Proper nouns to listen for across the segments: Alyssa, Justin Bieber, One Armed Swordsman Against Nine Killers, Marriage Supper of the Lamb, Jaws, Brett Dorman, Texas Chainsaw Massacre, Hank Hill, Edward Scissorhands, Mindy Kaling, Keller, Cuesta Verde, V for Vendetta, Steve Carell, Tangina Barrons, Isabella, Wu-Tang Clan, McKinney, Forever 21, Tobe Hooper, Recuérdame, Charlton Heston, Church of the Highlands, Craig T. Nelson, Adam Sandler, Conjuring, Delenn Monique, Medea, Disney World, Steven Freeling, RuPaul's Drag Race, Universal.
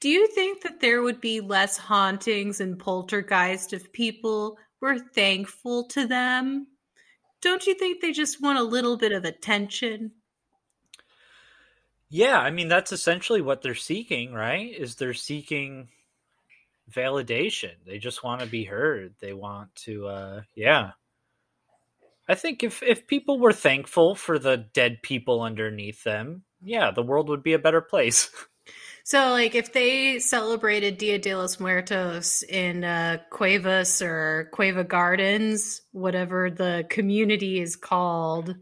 Do you think that there would be less hauntings and poltergeist if people were thankful to them? Don't you think they just want a little bit of attention? Yeah, I mean, that's essentially what they're seeking, right? Is they're seeking validation. They just want to be heard. They want to, yeah. I think if people were thankful for the dead people underneath them, yeah, the world would be a better place. So, like, if they celebrated Dia de los Muertos in Cuevas or Cueva Gardens, whatever the community is called,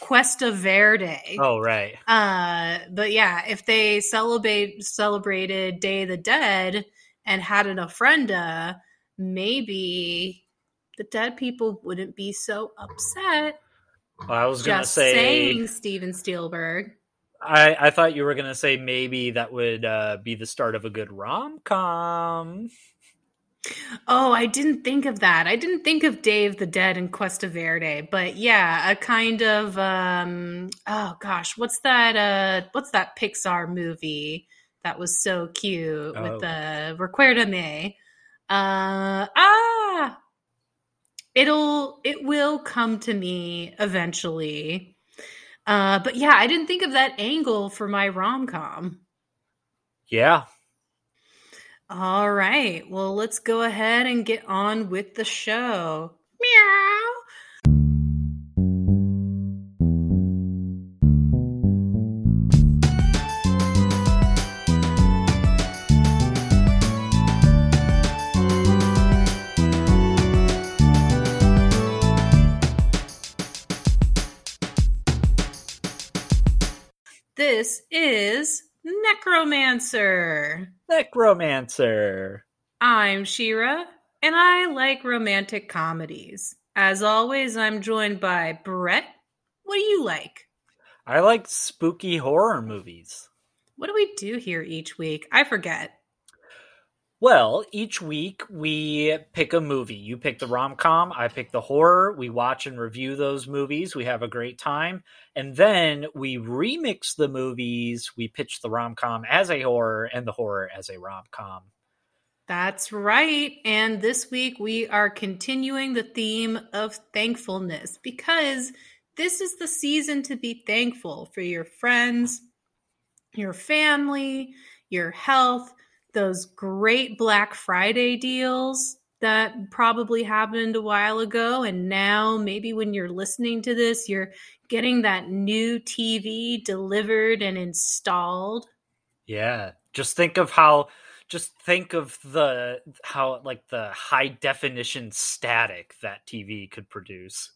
Cuesta Verde. Oh, right. But, yeah, if they celebrated Day of the Dead and had an ofrenda, maybe the dead people wouldn't be so upset. Well, I was going to say... Just saying, Steven Spielberg. I thought you were going to say maybe that would be the start of a good rom-com. Oh, I didn't think of that. I didn't think of Day of the Dead and Cuesta Verde, but yeah, a kind of, oh gosh, what's that Pixar movie that was so cute with the Recuérdame? It will come to me eventually. But yeah, I didn't think of that angle for my rom-com. Yeah. All right. Well, let's go ahead and get on with the show. This is Necromancer. I'm Shira, and I like romantic comedies. As always, I'm joined by Brett. What do you like? I like spooky horror movies. What do we do here each week? I forget. Well, each week we pick a movie. You pick the rom-com, I pick the horror. We watch and review those movies. We have a great time. And then we remix the movies. We pitch the rom-com as a horror and the horror as a rom-com. That's right. And this week we are continuing the theme of thankfulness because this is the season to be thankful for your friends, your family, your health, those great Black Friday deals that probably happened a while ago. And now maybe when you're listening to this, you're getting that new TV delivered and installed. Yeah. Just think of how like the high definition static that TV could produce.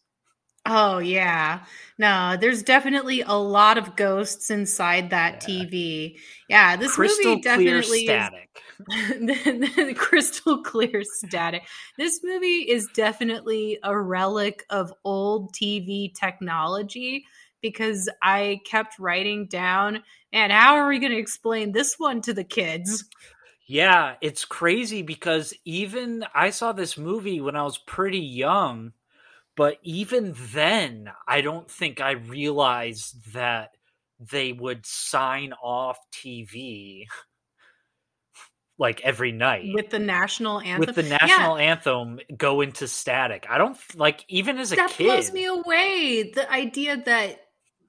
Oh, yeah. No, there's definitely a lot of ghosts inside that TV. Yeah, this movie definitely is crystal clear static. This movie is definitely a relic of old TV technology because I kept writing down, man, how are we going to explain this one to the kids? Yeah, it's crazy because even I saw this movie when I was pretty young. But even then, I don't think I realized that they would sign off TV like every night. With the national anthem? With the national anthem, go into static. I don't, like, even as a kid. That blows me away. The idea that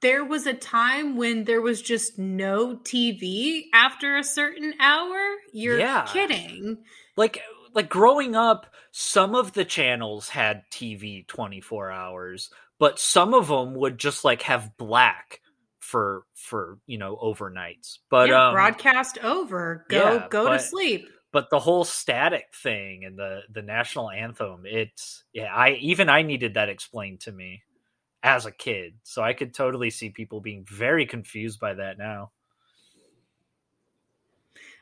there was a time when there was just no TV after a certain hour? You're kidding. Like growing up, some of the channels had TV 24 hours, but some of them would just like have black for overnights. But yeah, broadcast over, go to sleep. But the whole static thing and the national anthem, I needed that explained to me as a kid, so I could totally see people being very confused by that now.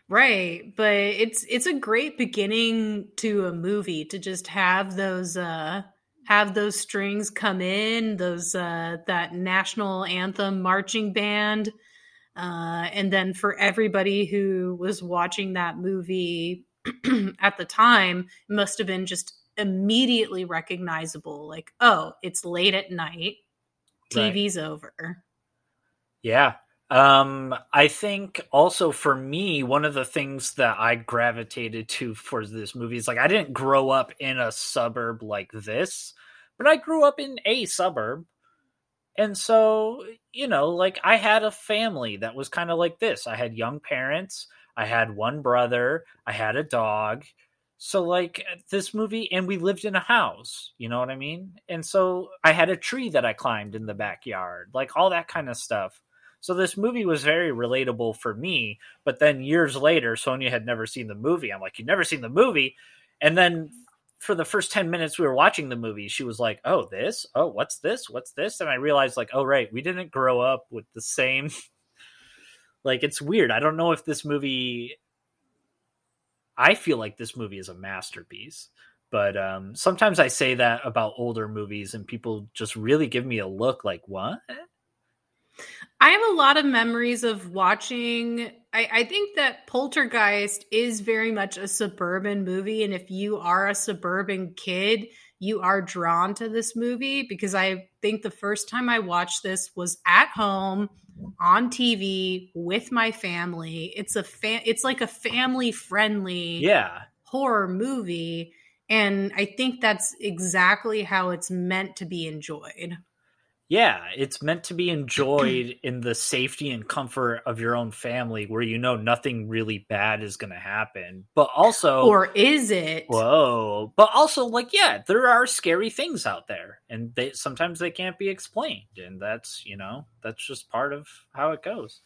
Right, but it's a great beginning to a movie to just have those strings come in, that national anthem marching band, and then for everybody who was watching that movie at the time, it must have been just immediately recognizable. Like, oh, it's late at night, TV's over. Yeah. I think also for me, one of the things that I gravitated to for this movie is like, I didn't grow up in a suburb like this, but I grew up in a suburb. And so, you know, like I had a family that was kind of like this. I had young parents. I had one brother. I had a dog. So like this movie, and we lived in a house, you know what I mean? And so I had a tree that I climbed in the backyard, like all that kind of stuff. So this movie was very relatable for me, but then years later, Sonya had never seen the movie. I'm like, you've never seen the movie? And then for the first 10 minutes we were watching the movie, she was like, oh, this? Oh, what's this? What's this? And I realized like, oh, right, we didn't grow up with the same... like, it's weird. I don't know if this movie... I feel like this movie is a masterpiece. But sometimes I say that about older movies and people just really give me a look like, what? I have a lot of memories of watching. I think that Poltergeist is very much a suburban movie. And if you are a suburban kid, you are drawn to this movie, because I think the first time I watched this was at home on TV with my family. It's like a family friendly horror movie. And I think that's exactly how it's meant to be enjoyed. Yeah, it's meant to be enjoyed in the safety and comfort of your own family, where you know nothing really bad is going to happen. But also... or is it? Whoa. But also, like, yeah, there are scary things out there. And sometimes they can't be explained. And that's, you know, that's just part of how it goes.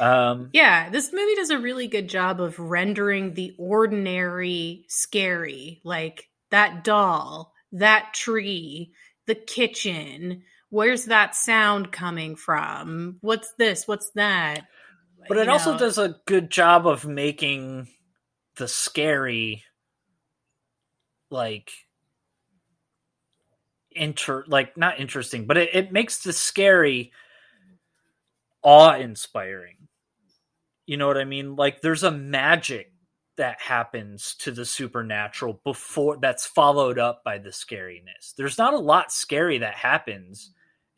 Yeah, this movie does a really good job of rendering the ordinary scary. Like, that doll, that tree, the kitchen... where's that sound coming from? What's this? What's that? But it also does a good job of making the scary, like, not interesting, but it makes the scary awe-inspiring. You know what I mean? Like, there's a magic that happens to the supernatural before that's followed up by the scariness. There's not a lot scary that happens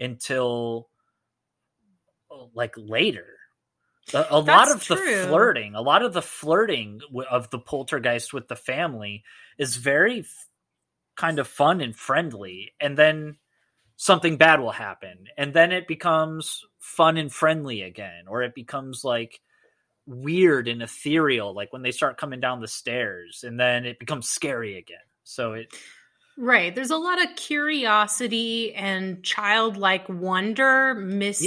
until like later. A lot of the flirting of the poltergeist with the family is very kind of fun and friendly. And then something bad will happen. And then it becomes fun and friendly again, or it becomes like weird and ethereal, like when they start coming down the stairs, and then it becomes scary again. So there's a lot of curiosity and childlike wonder mixed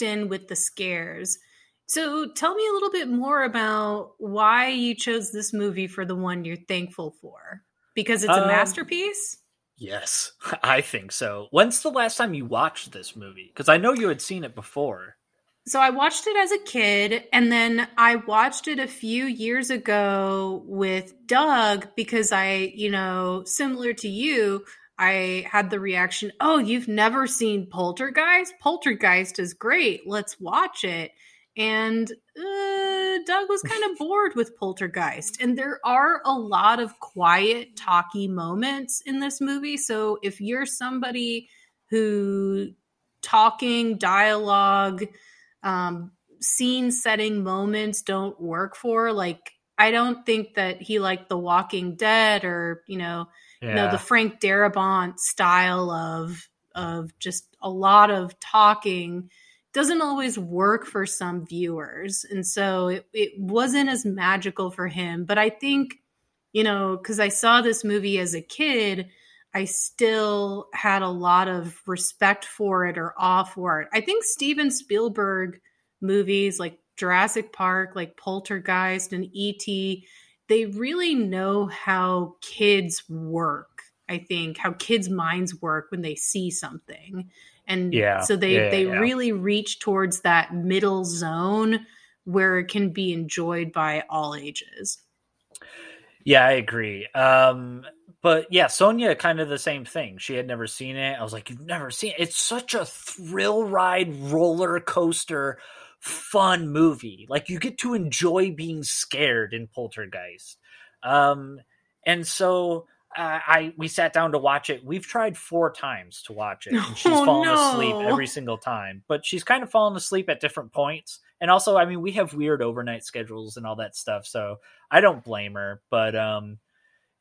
in with the scares. So tell me a little bit more about why you chose this movie for the one you're thankful for, because it's a masterpiece. Yes, I think so. When's the last time you watched this movie? Because I know you had seen it before. So I watched it as a kid, and then I watched it a few years ago with Doug, because I, you know, similar to you, I had the reaction, oh, you've never seen Poltergeist? Poltergeist is great. Let's watch it. And Doug was kind of bored with Poltergeist. And there are a lot of quiet, talky moments in this movie. So if you're somebody who talking, dialogue... scene setting moments don't work for, like, I don't think that he liked The Walking Dead, or the Frank Darabont style of just a lot of talking doesn't always work for some viewers, and so it wasn't as magical for him. But I think, you know, because I saw this movie as a kid, I still had a lot of respect for it or awe for it. I think Steven Spielberg movies like Jurassic Park, like Poltergeist and E.T., they really know how kids work, I think, how kids' minds work when they see something. And so they really reach towards that middle zone where it can be enjoyed by all ages. Yeah, I agree. But yeah, Sonya, kind of the same thing. She had never seen it. I was like, you've never seen it? It's such a thrill ride, roller coaster, fun movie. Like, you get to enjoy being scared in Poltergeist. And so we sat down to watch it. We've tried 4 times to watch it, and she's fallen asleep every single time. But she's kind of fallen asleep at different points. And also, I mean, we have weird overnight schedules and all that stuff, so I don't blame her. But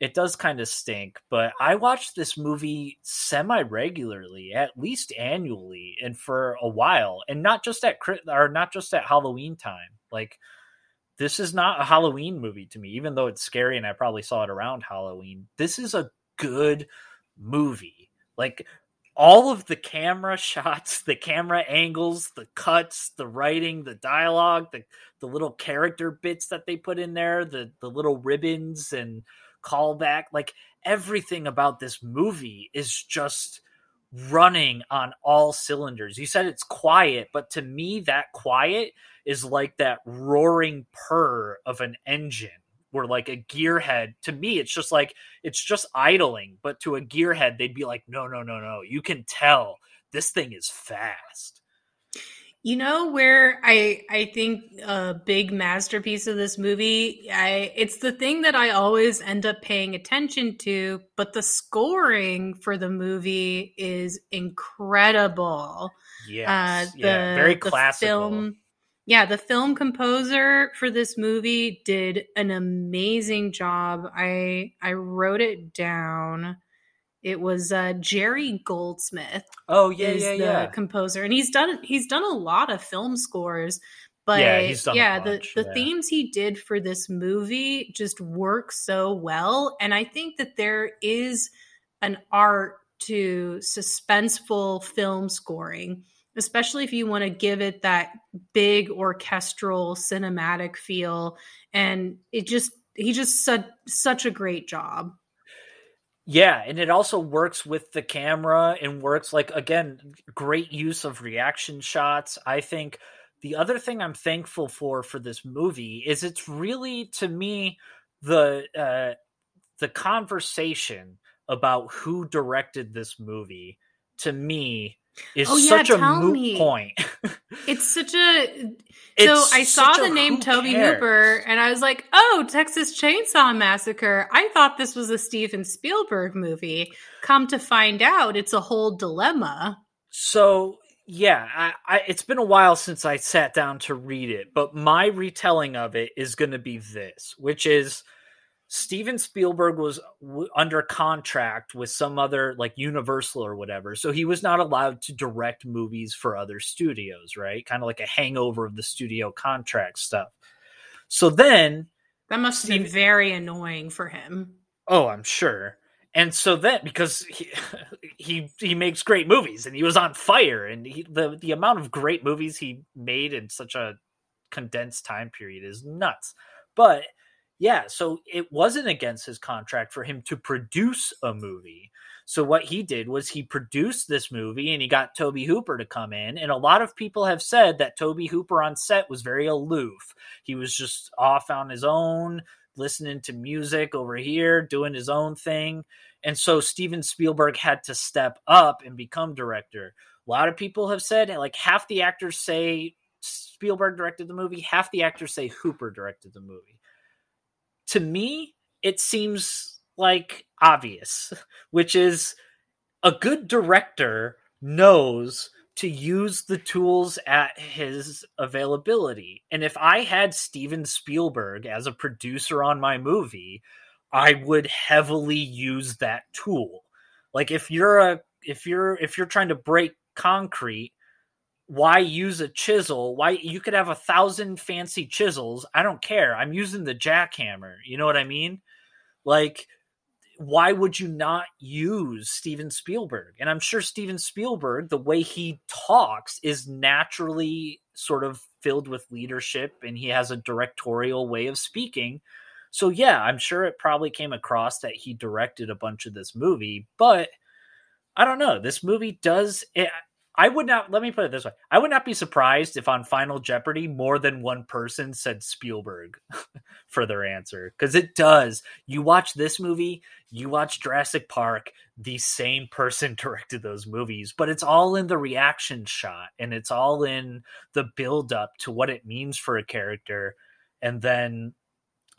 it does kind of stink. But I watched this movie semi-regularly, at least annually, and for a while, and not just at Halloween time. Like, this is not a Halloween movie to me, even though it's scary and I probably saw it around Halloween. This is a good movie. Like, all of the camera shots, the camera angles, the cuts, the writing, the dialogue, the little character bits that they put in there, the little ribbons and callback, like everything about this movie is just running on all cylinders. You said it's quiet, but to me that quiet is like that roaring purr of an engine, where like a gearhead, to me it's just like it's just idling, but to a gearhead they'd be like, no, you can tell this thing is fast. You know where I think a big masterpiece of this movie, it's the thing that I always end up paying attention to, but the scoring for the movie is incredible. Yes, very classical. The film composer for this movie did an amazing job. I wrote it down. It was Jerry Goldsmith. Oh yeah, the composer, and he's done a lot of film scores, but the themes he did for this movie just work so well, and I think that there is an art to suspenseful film scoring, especially if you want to give it that big orchestral cinematic feel, and he just such a great job. Yeah, and it also works with the camera and works, like, again, great use of reaction shots. I think the other thing I'm thankful for this movie is it's really, to me, the conversation about who directed this movie, to me, is such a moot point. It's such a... So I saw the name Tobe Hooper and I was like, oh, Texas Chainsaw Massacre. I thought this was a Steven Spielberg movie. Come to find out, it's a whole dilemma. So, yeah, it's been a while since I sat down to read it, but my retelling of it is going to be this, which is Steven Spielberg was under contract with some other, like, Universal or whatever, so he was not allowed to direct movies for other studios, right? Kind of like a hangover of the studio contract stuff. So then... That must be very annoying for him. Oh, I'm sure. And so then, because he makes great movies, and he was on fire, and the amount of great movies he made in such a condensed time period is nuts. But... yeah, so it wasn't against his contract for him to produce a movie. So what he did was he produced this movie, and he got Tobe Hooper to come in. And a lot of people have said that Tobe Hooper on set was very aloof. He was just off on his own, listening to music over here, doing his own thing. And so Steven Spielberg had to step up and become director. A lot of people have said, like, half the actors say Spielberg directed the movie, half the actors say Hooper directed the movie. To me, it seems like obvious, which is a good director knows to use the tools at his availability. And if I had Steven Spielberg as a producer on my movie, I would heavily use that tool. Like, if you're trying to break concrete, why use a chisel? Why, you could have 1,000 fancy chisels. I don't care. I'm using the jackhammer. You know what I mean? Like, why would you not use Steven Spielberg? And I'm sure Steven Spielberg, the way he talks, is naturally sort of filled with leadership, and he has a directorial way of speaking. So yeah, I'm sure it probably came across that he directed a bunch of this movie, but I don't know. This movie does it. Let me put it this way. I would not be surprised if on Final Jeopardy, more than one person said Spielberg for their answer. Because it does. You watch this movie, you watch Jurassic Park, the same person directed those movies. But it's all in the reaction shot. And it's all in the build up to what it means for a character. And then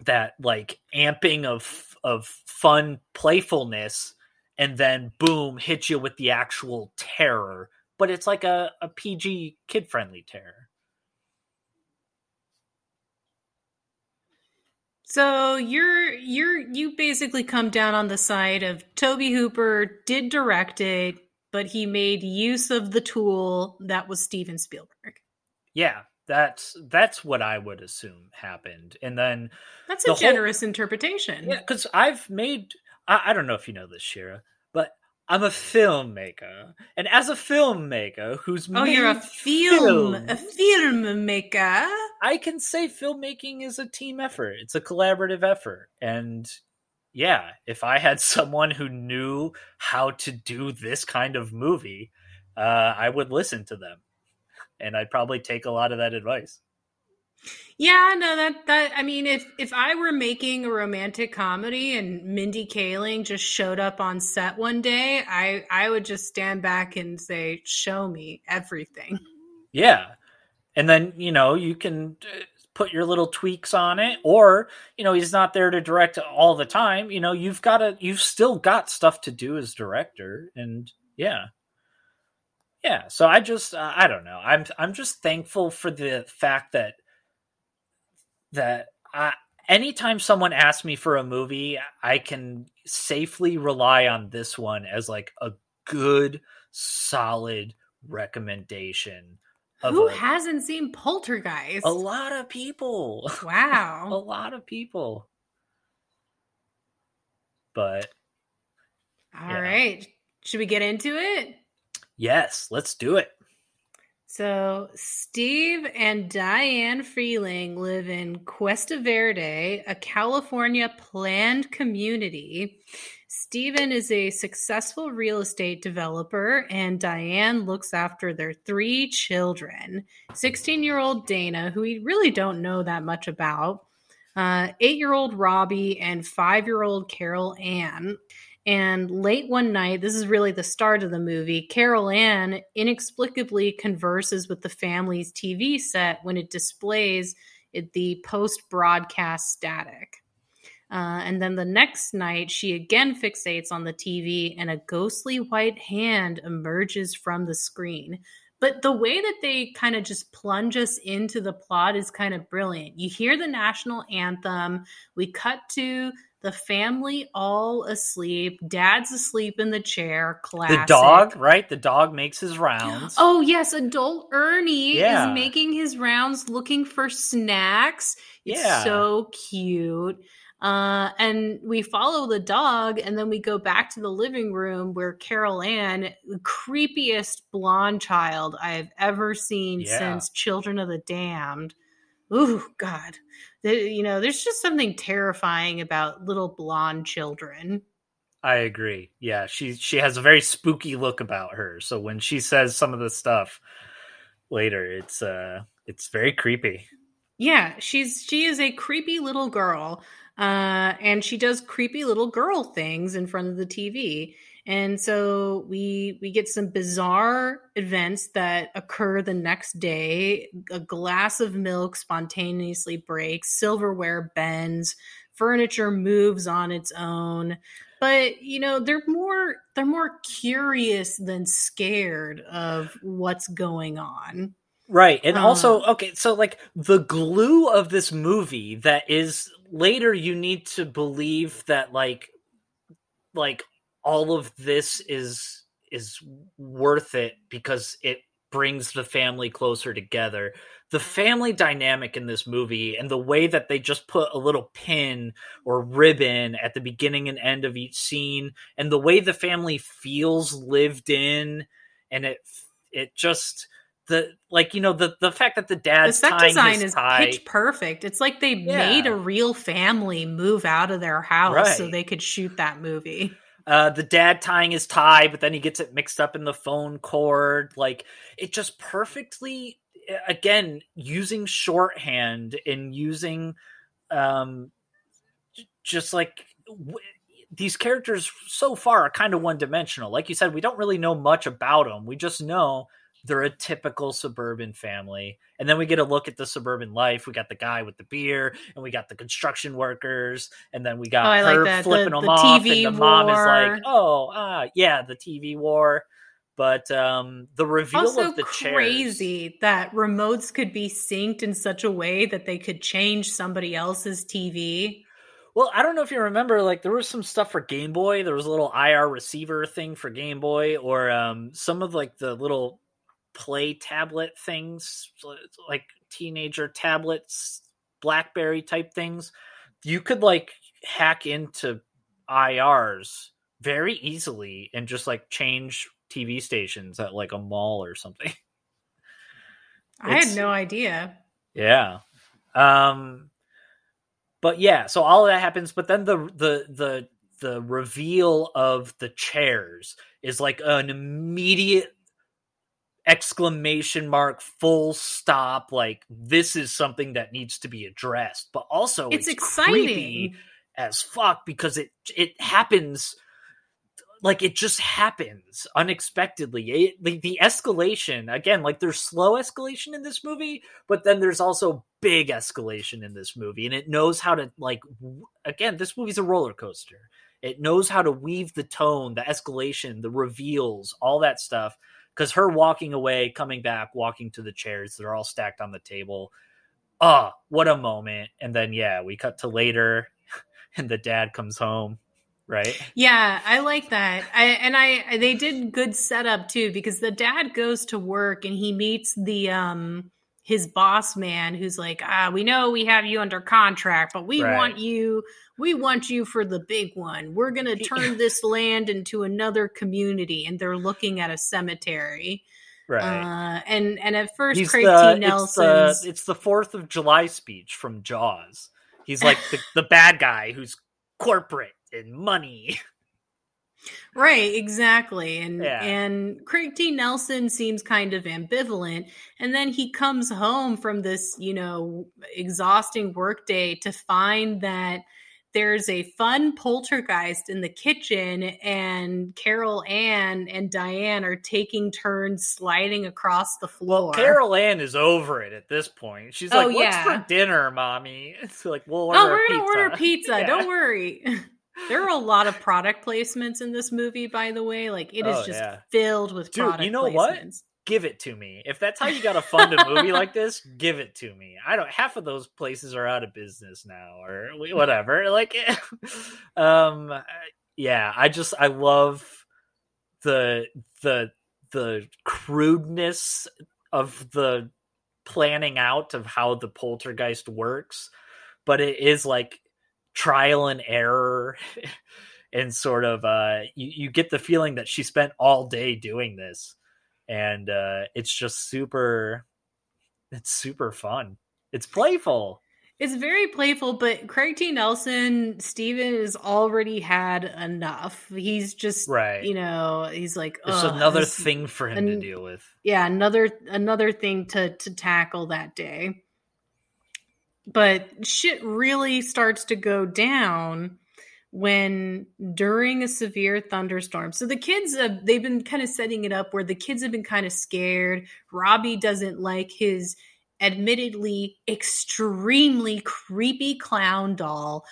that like amping of fun playfulness, and then boom, hit you with the actual terror. But it's like a PG kid-friendly terror. So you basically come down on the side of Tobe Hooper did direct it, but he made use of the tool that was Steven Spielberg. Yeah, that's what I would assume happened. And then that's a generous interpretation. Yeah, because I've made, I don't know if you know this, Shira, but I'm a filmmaker, and as a filmmaker who's you're a filmmaker. I can say filmmaking is a team effort. It's a collaborative effort, and yeah, if I had someone who knew how to do this kind of movie, I would listen to them, and I'd probably take a lot of that advice. Yeah, no, that I mean, if I were making a romantic comedy and Mindy Kaling just showed up on set one day, I would just stand back and say, show me everything. Yeah. And then, you know, you can put your little tweaks on it, or, you know, he's not there to direct all the time. You know, you've still got stuff to do as director. And yeah. Yeah. So I just, I don't know. I'm just thankful for the fact that anytime someone asks me for a movie, I can safely rely on this one as like a good, solid recommendation. Who hasn't seen Poltergeist? A lot of people. Wow. A lot of people. But. All right. Know. Should we get into it? Yes, let's do it. So Steve and Diane Freeling live in Cuesta Verde, a California planned community. Steven is a successful real estate developer, and Diane looks after their three children. 16-year-old Dana, who we really don't know that much about, 8-year-old Robbie, and 5-year-old Carol Ann. And late one night, this is really the start of the movie, Carol Ann inexplicably converses with the family's TV set when it displays the post-broadcast static. And then the next night, she again fixates on the TV, and a ghostly white hand emerges from the screen. But the way that they kind of just plunge us into the plot is kind of brilliant. You hear the national anthem. We cut to the family all asleep. Dad's asleep in the chair. Classic. The dog, right? The dog makes his rounds. Oh, yes. Adult Ernie is making his rounds looking for snacks. It's so cute. And we follow the dog, and then we go back to the living room where Carol Ann, the creepiest blonde child I've ever seen since Children of the Damned. Ooh, God. You know, there's just something terrifying about little blonde children. I agree. Yeah, she has a very spooky look about her. So when she says some of the stuff later, it's very creepy. Yeah, she is a creepy little girl. And she does creepy little girl things in front of the TV. And so we get some bizarre events that occur the next day. A glass of milk spontaneously breaks, silverware bends, furniture moves on its own. But, you know, they're more curious than scared of what's going on. Right. And also, okay, so like the glue of this movie that is later, you need to believe that like all of this is worth it because it brings the family closer together. The family dynamic in this movie and the way that they just put a little pin or ribbon at the beginning and end of each scene, and the way the family feels lived in, and it just... The like, you know, the fact that the dad's tying his tie. The set design is pitch perfect. It's like they made a real family move out of their house so they could shoot that movie. The dad tying his tie, but then he gets it mixed up in the phone cord. Like, it just perfectly, again, using shorthand and using just like... these characters so far are kind of one-dimensional. Like you said, we don't really know much about them. We just know... They're a typical suburban family. And then we get a look at the suburban life. We got the guy with the beer, and we got the construction workers, and then we got her like flipping the them off, and the mom is like, the TV war. But the reveal also of the chair. Crazy that remotes could be synced in such a way that they could change somebody else's TV. Well, I don't know if you remember, like there was some stuff for Game Boy. There was a little IR receiver thing for Game Boy, or some of like the little play tablet things, like teenager tablets, BlackBerry type things. You could like hack into IRs very easily and just like change TV stations at like a mall or something. I had no idea. Yeah. But yeah, so all of that happens, but then the reveal of the chairs is like an immediate exclamation mark, full stop, like this is something that needs to be addressed. But also it's exciting. Creepy as fuck because it happens, like it just happens unexpectedly. The escalation, again, like there's slow escalation in this movie, but then there's also big escalation in this movie, and it knows how to, like, again, this movie's a roller coaster. It knows how to weave the tone, the escalation, the reveals, all that stuff. Because her walking away, coming back, walking to the chairs, they're all stacked on the table. Oh, what a moment. And then, yeah, we cut to later and the dad comes home. Right. Yeah, I like that. They did good setup too, because the dad goes to work and he meets the his boss man, who's like, we know we have you under contract, but we want you. We want you for the big one. We're going to turn this land into another community. And they're looking at a cemetery. Right. And at first, Craig T. Nelson. It's the 4th of July speech from Jaws. He's like the bad guy who's corporate. And money. Right, exactly. And Craig T. Nelson seems kind of ambivalent. And then he comes home from this, you know, exhausting workday to find that there's a fun poltergeist in the kitchen, and Carol Ann and Diane are taking turns sliding across the floor. Well, Carol Ann is over it at this point. She's like, what's for dinner, mommy? It's like, we're going to order pizza. Yeah. Don't worry. There are a lot of product placements in this movie, by the way. Like, it is just filled with product placements. Dude, you know what? Give it to me. If that's how you got to fund a movie like this, give it to me. I don't. Half of those places are out of business now, or whatever. Like, I love the crudeness of the planning out of how the poltergeist works, but it is like trial and error and sort of you get the feeling that she spent all day doing this, and it's just super fun. It's playful. It's very playful, but Craig T. Nelson, Steven has already had enough. He's just, you know, he's like, it's another thing for him to deal with. Yeah. Another thing to tackle that day. But shit really starts to go down when during a severe thunderstorm. So the kids, they've been kind of setting it up where the kids have been kind of scared. Robbie doesn't like his admittedly extremely creepy clown doll.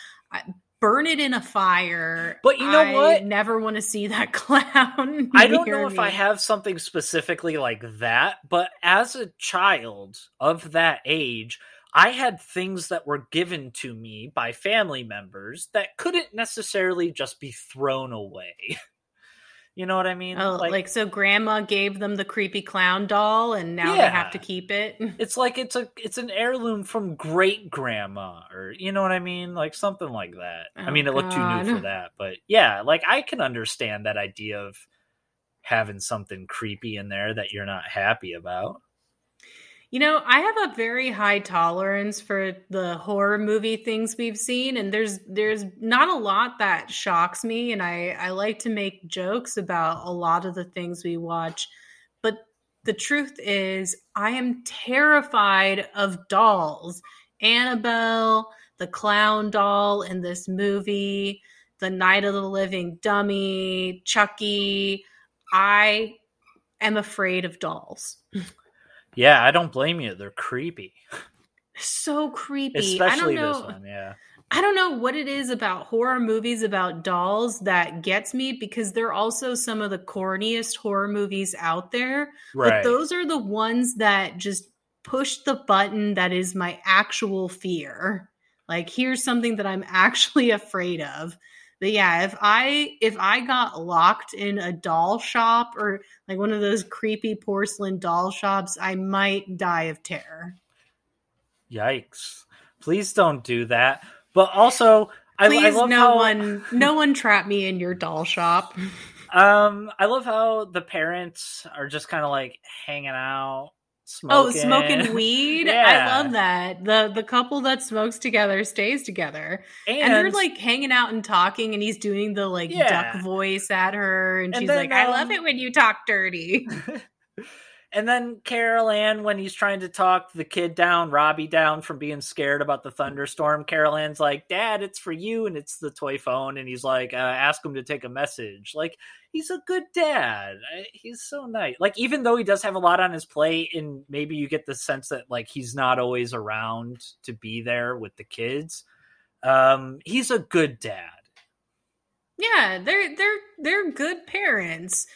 Burn it in a fire. But you know what? I never want to see that clown. I don't know if I have something specifically like that, but as a child of that age, I had things that were given to me by family members that couldn't necessarily just be thrown away. You know what I mean? Oh, like so grandma gave them the creepy clown doll and now they have to keep it. It's like it's an heirloom from great grandma, or you know what I mean? Like something like that. Oh, I mean, it looked too new for that, but yeah, like I can understand that idea of having something creepy in there that you're not happy about. You know, I have a very high tolerance for the horror movie things we've seen, and there's not a lot that shocks me, and I like to make jokes about a lot of the things we watch. But the truth is, I am terrified of dolls. Annabelle, the clown doll in this movie, the Night of the Living Dummy, Chucky. I am afraid of dolls. Yeah, I don't blame you. They're creepy. So creepy. Especially this one, yeah. I don't know what it is about horror movies about dolls that gets me, because they're also some of the corniest horror movies out there. Right. But those are the ones that just push the button that is my actual fear. Like, here's something that I'm actually afraid of. But yeah, if I got locked in a doll shop or like one of those creepy porcelain doll shops, I might die of terror. Yikes. Please don't do that. But also, I love no one trap me in your doll shop. I love how the parents are just kind of like hanging out, smoking weed. Yeah. I love that. The couple that smokes together stays together. And they're like hanging out and talking, and he's doing the like duck voice at her, and she's like, I love it when you talk dirty. And then Carol Ann, when he's trying to talk the kid down, Robbie down from being scared about the thunderstorm, Carol Ann's like, Dad, it's for you. And it's the toy phone. And he's like, ask him to take a message. Like, he's a good dad. He's so nice. Like, even though he does have a lot on his plate, and maybe you get the sense that like, he's not always around to be there with the kids. He's a good dad. Yeah, they're good parents.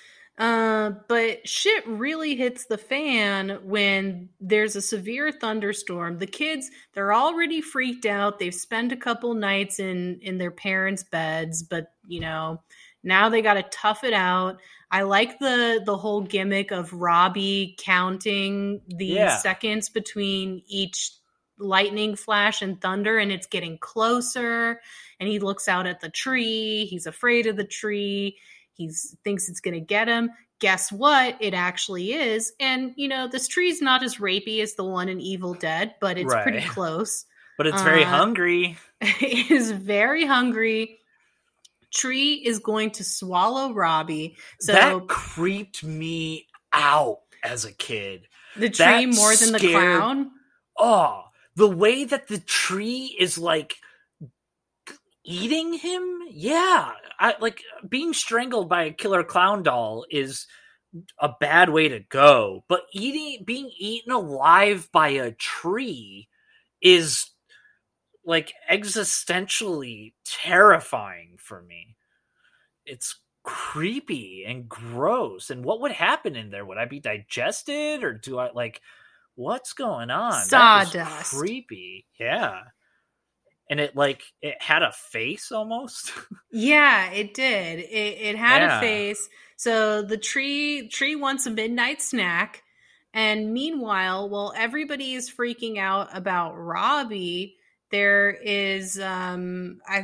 But shit really hits the fan when there's a severe thunderstorm. The kids, they're already freaked out. They've spent a couple nights in their parents' beds, but you know, now they got to tough it out. I like the whole gimmick of Robbie counting the seconds between each lightning flash and thunder, and it's getting closer, and he looks out at the tree. He's afraid of the tree. He thinks it's going to get him. Guess what? It actually is. And, you know, this tree's not as rapey as the one in Evil Dead, but it's pretty close. But it's very hungry. It is very hungry. Tree is going to swallow Robbie. So that creeped me out as a kid. The tree that more than the clown? Oh, the way that the tree is like eating him? Yeah. Like, being strangled by a killer clown doll is a bad way to go, but being eaten alive by a tree is like existentially terrifying for me. It's creepy and gross. And what would happen in there? Would I be digested, or do I like, what's going on? Sawdust. That was creepy. Yeah. And it had a face almost. Yeah, it did. It had a face. So the tree wants a midnight snack. And meanwhile, while everybody is freaking out about Robbie, there is, I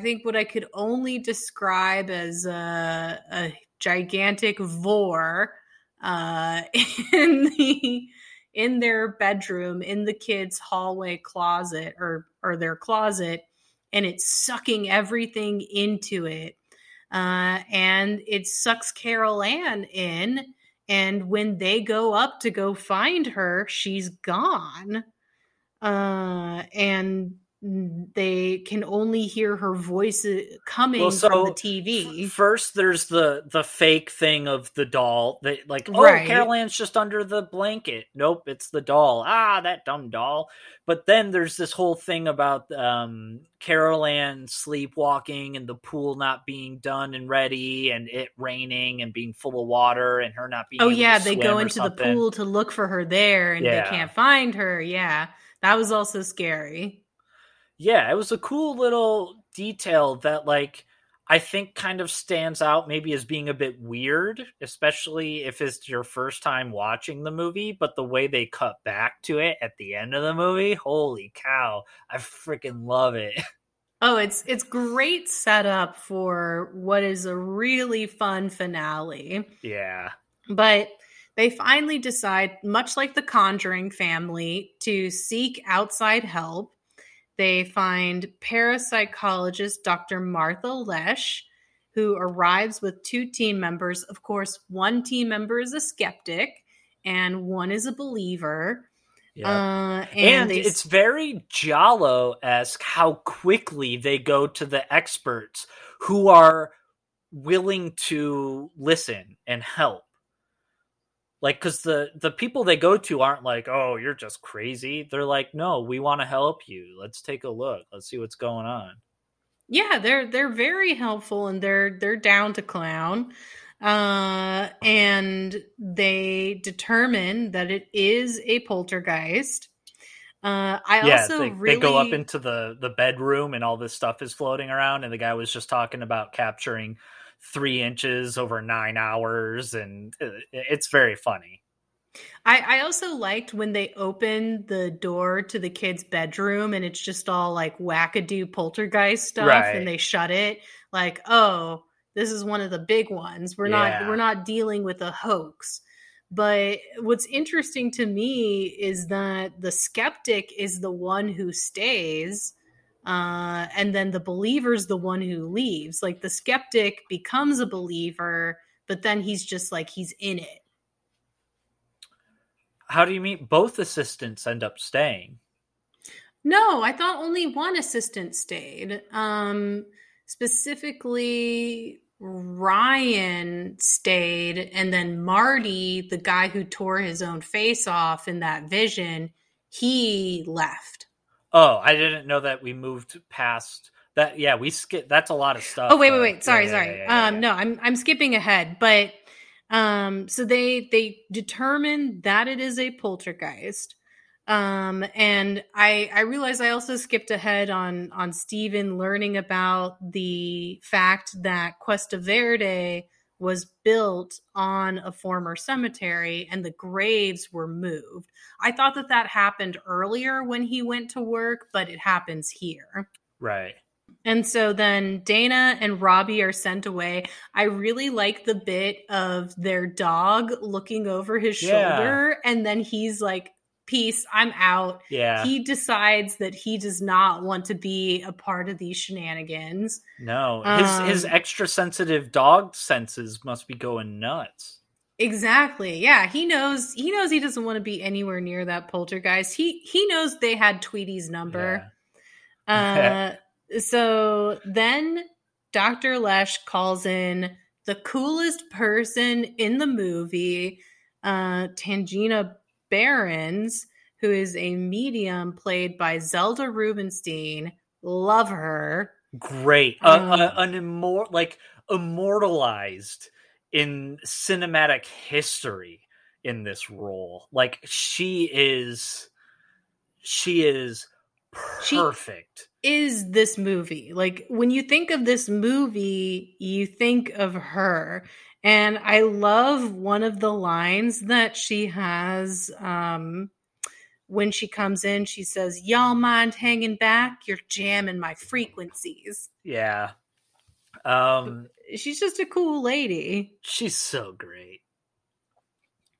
think, what I could only describe as a gigantic vor in their bedroom, in the kids' hallway closet or their closet. And it's sucking everything into it. And it sucks Carol Ann in. And when they go up to go find her, she's gone. And they can only hear her voice coming from the TV. First, there's the fake thing of the doll. They, like, Carol Ann's just under the blanket. Nope, it's the doll. Ah, that dumb doll. But then there's this whole thing about Carol Ann sleepwalking and the pool not being done and ready, and it raining and being full of water, and her not being able to swim. They go into the pool to look for her there, and they can't find her. Yeah, that was also scary. Yeah, it was a cool little detail that, like, I think kind of stands out maybe as being a bit weird, especially if it's your first time watching the movie. But the way they cut back to it at the end of the movie, holy cow, I freaking love it. Oh, it's great setup for what is a really fun finale. Yeah. But they finally decide, much like the Conjuring family, to seek outside help. They find parapsychologist Dr. Martha Lesh, who arrives with two team members. Of course, one team member is a skeptic and one is a believer. Yeah. And it's very Giallo-esque how quickly they go to the experts who are willing to listen and help. Like, because the people they go to aren't like, oh, you're just crazy. They're like, no, we want to help you. Let's take a look. Let's see what's going on. Yeah, they're very helpful, and they're down to clown. And they determine that it is a poltergeist. They go up into the bedroom, and all this stuff is floating around. And the guy was just talking about capturing 3 inches over 9 hours, and it's very funny. I also liked when they opened the door to the kid's bedroom, and it's just all like wackadoo poltergeist stuff, right. And they shut it like, oh, this is one of the big ones. We're not dealing with a hoax. But what's interesting to me is that the skeptic is the one who stays. And then the believer's the one who leaves. Like, the skeptic becomes a believer, but then he's just like, he's in it. How do you mean? Both assistants end up staying? No, I thought only one assistant stayed. Specifically, Ryan stayed, and then Marty, the guy who tore his own face off in that vision, he left. Oh, I didn't know that we moved past that. Yeah, we skipped. That's a lot of stuff. Oh, wait. Sorry. Yeah. No, I'm skipping ahead. But so they determine that it is a poltergeist. And I realized I also skipped ahead on Steven learning about the fact that Cuesta Verde was built on a former cemetery, and the graves were moved. I thought that happened earlier when he went to work, but it happens here. Right. And so then Dana and Robbie are sent away. I really like the bit of their dog looking over his shoulder, and then he's like, peace, I'm out. Yeah. He decides that he does not want to be a part of these shenanigans. No, his extra sensitive dog senses must be going nuts. Exactly. Yeah, he knows he doesn't want to be anywhere near that poltergeist. He knows they had Tweety's number. Yeah. So then Dr. Lesh calls in the coolest person in the movie, Tangina Barrons, who is a medium played by Zelda Rubenstein. Love her. Great. Immortalized in cinematic history in this role. Like, she is perfect. She is this movie. Like, when you think of this movie, you think of her. And I love one of the lines that she has when she comes in. She says, y'all mind hanging back? You're jamming my frequencies. Yeah. She's just a cool lady. She's so great.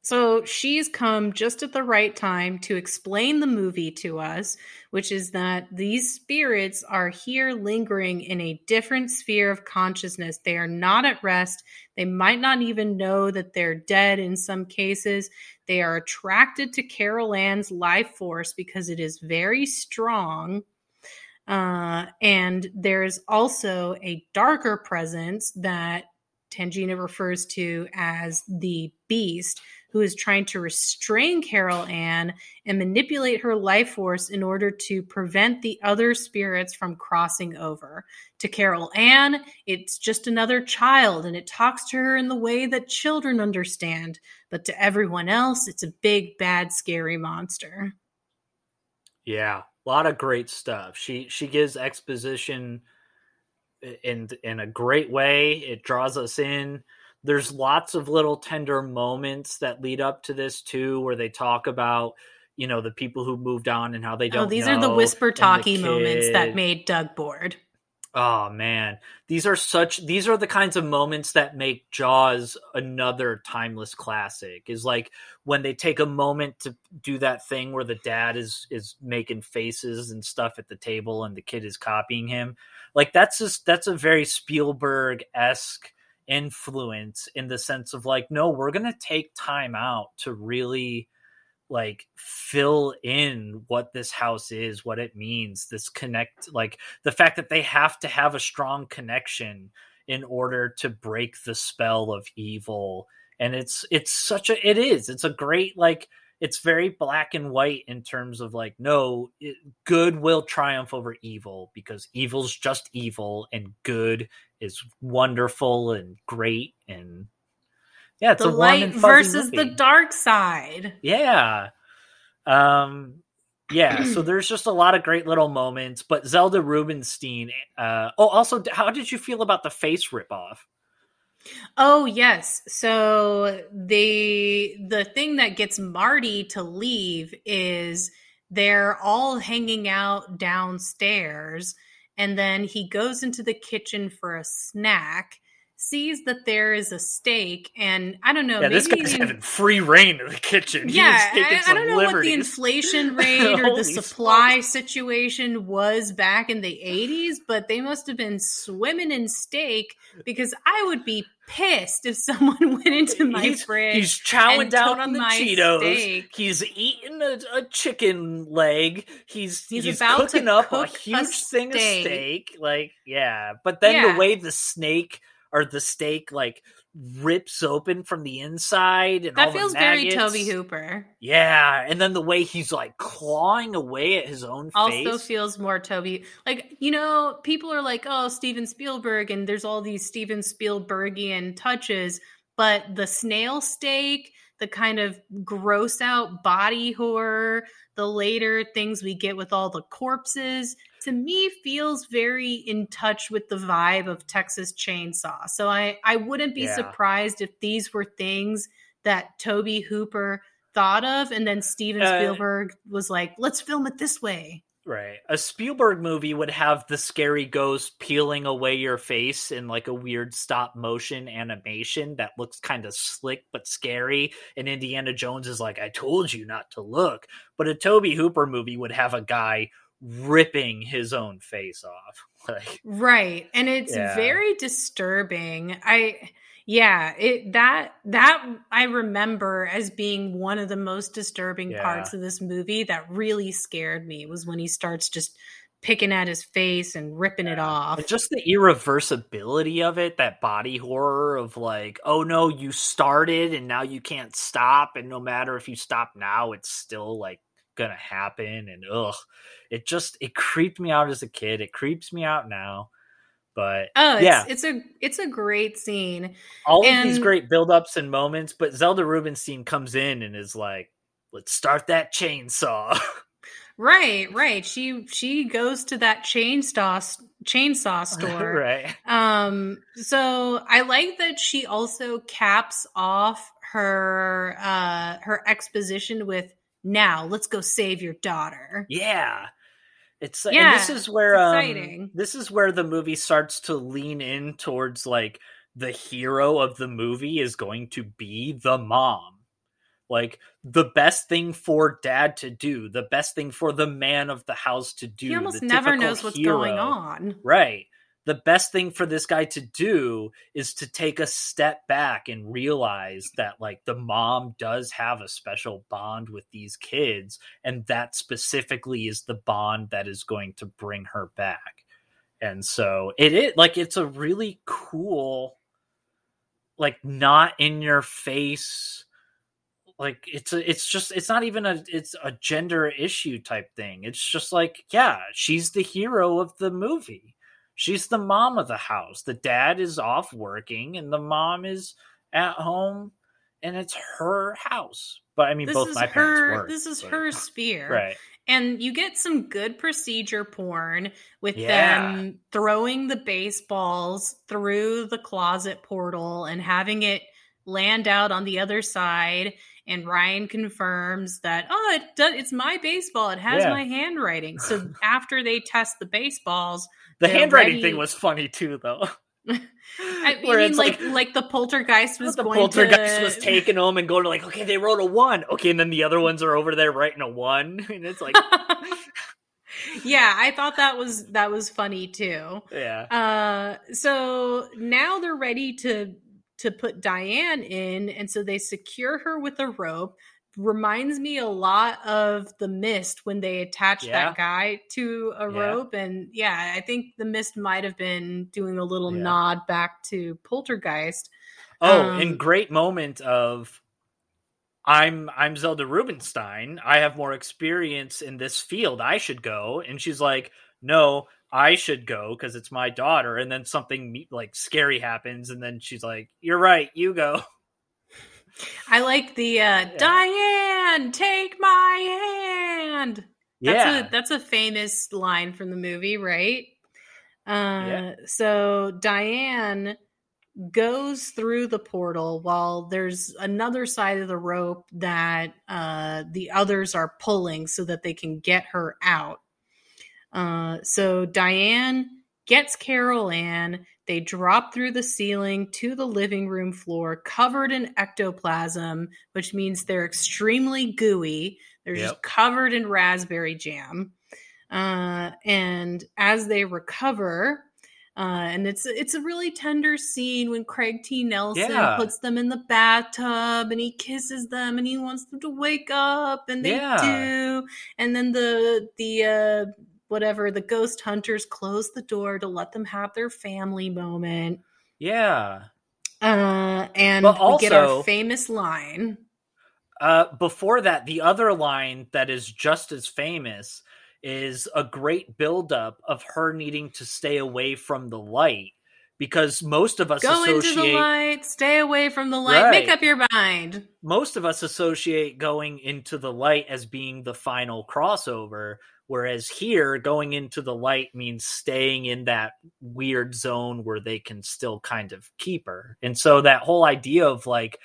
So she's come just at the right time to explain the movie to us, which is that these spirits are here lingering in a different sphere of consciousness. They are not at rest. They might not even know that they're dead in some cases. They are attracted to Carol Ann's life force because it is very strong. And there is also a darker presence that Tangina refers to as the Beast, who is trying to restrain Carol Ann and manipulate her life force in order to prevent the other spirits from crossing over. To Carol Ann, it's just another child, and it talks to her in the way that children understand. But to everyone else, it's a big, bad, scary monster. Yeah, a lot of great stuff. She gives exposition in a great way. It draws us in. There's lots of little tender moments that lead up to this too, where they talk about, you know, the people who moved on and how they don't know. These are the whisper talky moments that made Doug bored. Oh man. These are the kinds of moments that make Jaws another timeless classic, is like when they take a moment to do that thing where the dad is making faces and stuff at the table and the kid is copying him. Like, that's a very Spielberg-esque influence, in the sense of like, no, we're going to take time out to really like fill in what this house is, what it means, this connect, like the fact that they have to have a strong connection in order to break the spell of evil And it's a great, like, it's very black and white in terms of like, no, good will triumph over evil because evil's just evil and good is wonderful and great. And yeah, it's the light versus the dark side. Yeah. Yeah. So there's just a lot of great little moments, but Zelda Rubenstein. Also, how did you feel about the face ripoff? Oh, yes. So the thing that gets Marty to leave is they're all hanging out downstairs, and then he goes into the kitchen for a snack, sees that there is a steak, and I don't know. Yeah, maybe this guy's having free reign in the kitchen. Yeah, I don't know what the inflation rate or the supply situation was back in the 80s, but they must have been swimming in steak because I would be pissed if someone went into my fridge. He's chowing down on the Cheetos. Steak. He's eating a chicken leg. He's about cooking to up cook a huge thing of steak. Like, yeah, but then the way the snake. Or the steak like rips open from the inside, and that all feels very Tobe Hooper. Yeah, and then the way he's like clawing away at his own face also feels more Tobe. Like, you know, people are like, "Oh, Steven Spielberg," and there's all these Steven Spielbergian touches, but the snail steak, the kind of gross out body horror, the later things we get with all the corpses, to me feels very in touch with the vibe of Texas Chainsaw. So I wouldn't be surprised if these were things that Tobe Hooper thought of, and then Steven Spielberg was like, let's film it this way. Right. A Spielberg movie would have the scary ghost peeling away your face in like a weird stop motion animation that looks kind of slick but scary. And Indiana Jones is like, I told you not to look. But a Tobe Hooper movie would have a guy ripping his own face off. Like, right. And it's very disturbing. That I remember as being one of the most disturbing parts of this movie that really scared me, was when he starts just picking at his face and ripping it off. But just the irreversibility of it, that body horror of like, oh no, you started and now you can't stop. And no matter if you stop now, it's still like gonna happen. And it creeped me out as a kid. It creeps me out now. But it's a great scene. All of these great buildups and moments, but Zelda Rubenstein comes in and is like, "Let's start that chainsaw." Right. She goes to that chainsaw store. Right. So I like that she also caps off her exposition with, "Now let's go save your daughter." Yeah. And this is where the movie starts to lean in towards like the hero of the movie is going to be the mom. Like, the best thing for dad to do, the best thing for the man of the house to do. He almost never knows what's going on. Right. The best thing for this guy to do is to take a step back and realize that like the mom does have a special bond with these kids. And that specifically is the bond that is going to bring her back. And so it's a really cool, like, not in your face. Like, it's a gender issue type thing. It's just like, yeah, she's the hero of the movie. She's the mom of the house. The dad is off working and the mom is at home, and it's her house. But I mean, both my parents work. This is her sphere. Right. And you get some good procedure porn with them throwing the baseballs through the closet portal and having it land out on the other side. And Ryan confirms that, it's my baseball. It has my handwriting. So after they test the baseballs, the handwriting thing was funny too, though. I mean, like the poltergeist was going to... The poltergeist was taking them and going to like, okay, they wrote a 1. Okay, and then the other ones are over there writing a 1. And it's like... Yeah, I thought that was funny too. Yeah. So now they're ready to put Diane in, and so they secure her with a rope. Reminds me a lot of The Mist when they attach that guy to a rope. And I think The Mist might have been doing a little nod back to Poltergeist. And great moment of I'm Zelda Rubenstein. I have more experience in this field. I should go. And she's like, no, I should go because it's my daughter. And then something like scary happens. And then she's like, you're right. You go. I like the Diane, take my hand. That's a famous line from the movie, right? So Diane goes through the portal while there's another side of the rope that the others are pulling so that they can get her out. So Diane gets Carol Ann. They drop through the ceiling to the living room floor covered in ectoplasm, which means they're extremely gooey. They're just covered in raspberry jam. And as they recover, and it's a really tender scene when Craig T. Nelson puts them in the bathtub and he kisses them and he wants them to wake up, and they do. And then the ghost hunters close the door to let them have their family moment. Yeah. And also, we get our famous line. Before that, the other line that is just as famous is a great buildup of her needing to stay away from the light, because most of us associate... Go into the light, stay away from the light, make up your mind. Most of us associate going into the light as being the final crossover, whereas here, going into the light means staying in that weird zone where they can still kind of keep her. And so that whole idea of like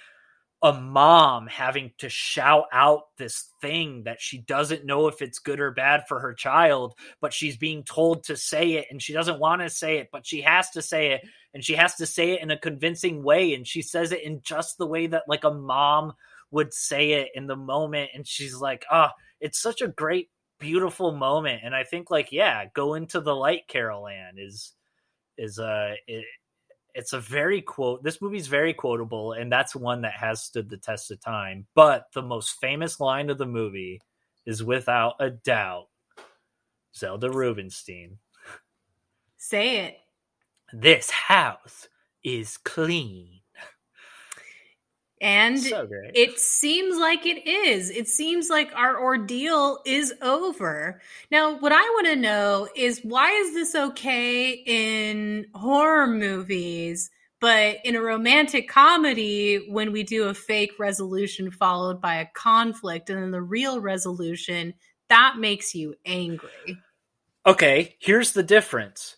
a mom having to shout out this thing that she doesn't know if it's good or bad for her child, but she's being told to say it and she doesn't want to say it, but she has to say it, and she has to say it in a convincing way. And she says it in just the way that like a mom would say it in the moment. And she's like, it's such a great, beautiful moment. And I think like, go into the light, Carol Ann it's a very quote. This movie's very quotable, and that's one that has stood the test of time. But the most famous line of the movie is without a doubt Zelda Rubinstein. Say it. This house is clean. And so it seems like it is. It seems like our ordeal is over. Now, what I want to know is, why is this okay in horror movies, but in a romantic comedy, when we do a fake resolution followed by a conflict and then the real resolution, that makes you angry? Okay, here's the difference.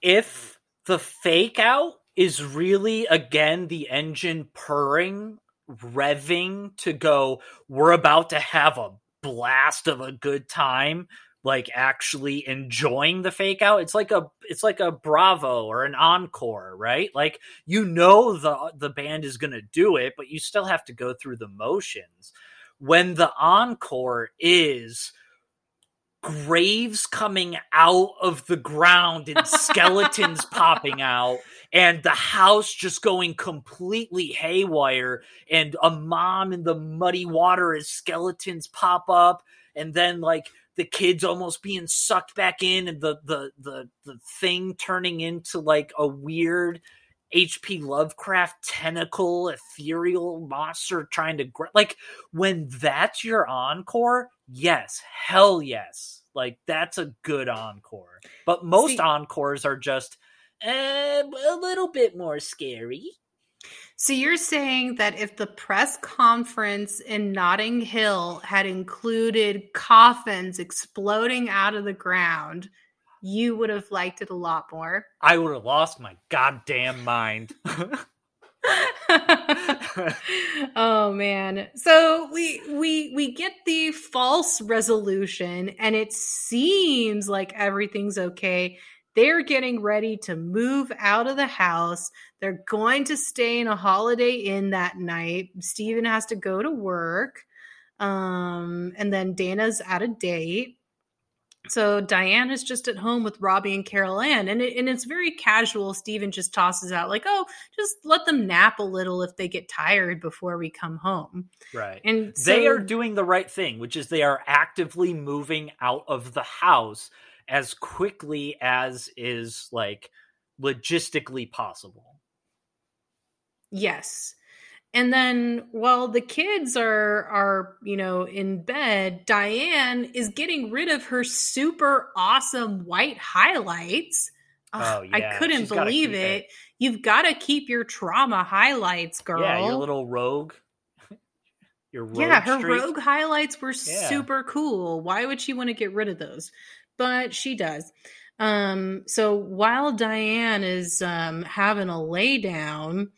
If the fake out is really, again, the engine purring, revving to go, we're about to have a blast of a good time, like actually enjoying the fake out. It's like a Bravo or an encore, right? Like, you know, the band is going to do it, but you still have to go through the motions. When the encore is graves coming out of the ground and skeletons popping out, and the house just going completely haywire, and a mom in the muddy water as skeletons pop up, and then like the kids almost being sucked back in, and the thing turning into like a weird H.P. Lovecraft tentacle ethereal monster trying to like, when that's your encore, yes, like that's a good encore. But most encores are just a little bit more scary. So you're saying that if the press conference in Notting Hill had included coffins exploding out of the ground, you would have liked it a lot more? I would have lost my goddamn mind. Oh man. So we get the false resolution, and it seems like everything's okay. They're getting ready to move out of the house. They're going to stay in a Holiday Inn that night. Steven has to go to work. And then Dana's at a date. So Diane is just at home with Robbie and Carol Ann, and it's very casual. Steven just tosses out like, just let them nap a little if they get tired before we come home. Right. And they are doing the right thing, which is they are actively moving out of the house as quickly as is like logistically possible. Yes. And then while the kids are, you know, in bed, Diane is getting rid of her super awesome white highlights. Oh, yeah. I couldn't believe it. You've got to keep your trauma highlights, girl. Yeah, your little rogue. Your rogue rogue highlights were super cool. Why would she want to get rid of those? But she does. So while Diane is having a lay down,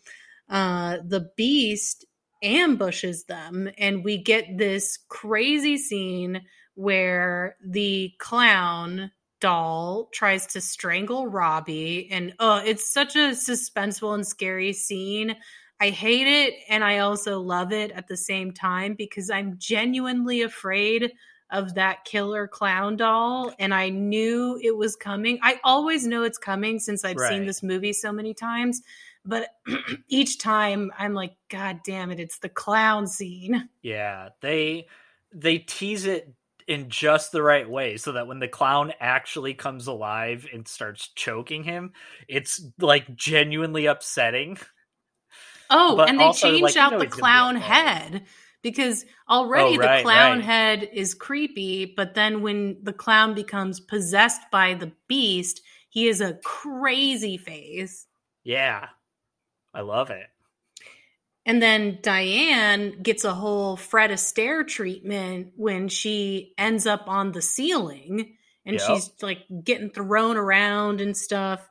the Beast ambushes them, and we get this crazy scene where the clown doll tries to strangle Robbie, and it's such a suspenseful and scary scene. I hate it, and I also love it at the same time, because I'm genuinely afraid of that killer clown doll, and I knew it was coming. I always know it's coming since I've seen this movie so many times. But each time I'm like, God damn it, it's the clown scene. Yeah, they tease it in just the right way so that when the clown actually comes alive and starts choking him, it's like genuinely upsetting. Oh, but and they also, changed out the clown head, because already the clown head is creepy. But then when the clown becomes possessed by the Beast, he is a crazy face. Yeah. I love it. And then Diane gets a whole Fred Astaire treatment when she ends up on the ceiling, and she's like getting thrown around and stuff.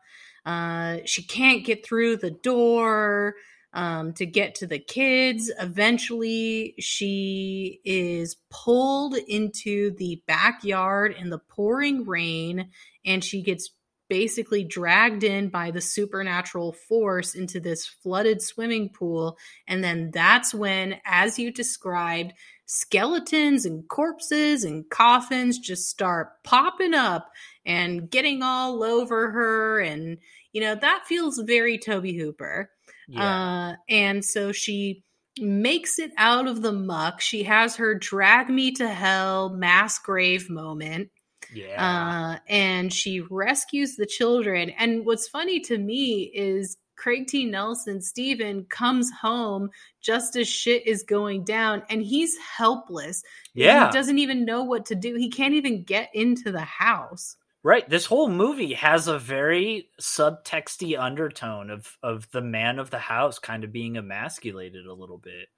She can't get through the door to get to the kids. Eventually, she is pulled into the backyard in the pouring rain, and she gets basically dragged in by the supernatural force into this flooded swimming pool. And then that's when, as you described, skeletons and corpses and coffins just start popping up and getting all over her. And, you know, that feels very Tobe Hooper. Yeah. And so she makes it out of the muck. She has her drag me to hell mass grave moment. Yeah. And she rescues the children. And what's funny to me is Craig T. Nelson, Steven, comes home just as shit is going down, and he's helpless. Yeah. He doesn't even know what to do. He can't even get into the house. Right. This whole movie has a very subtexty undertone of the man of the house kind of being emasculated a little bit.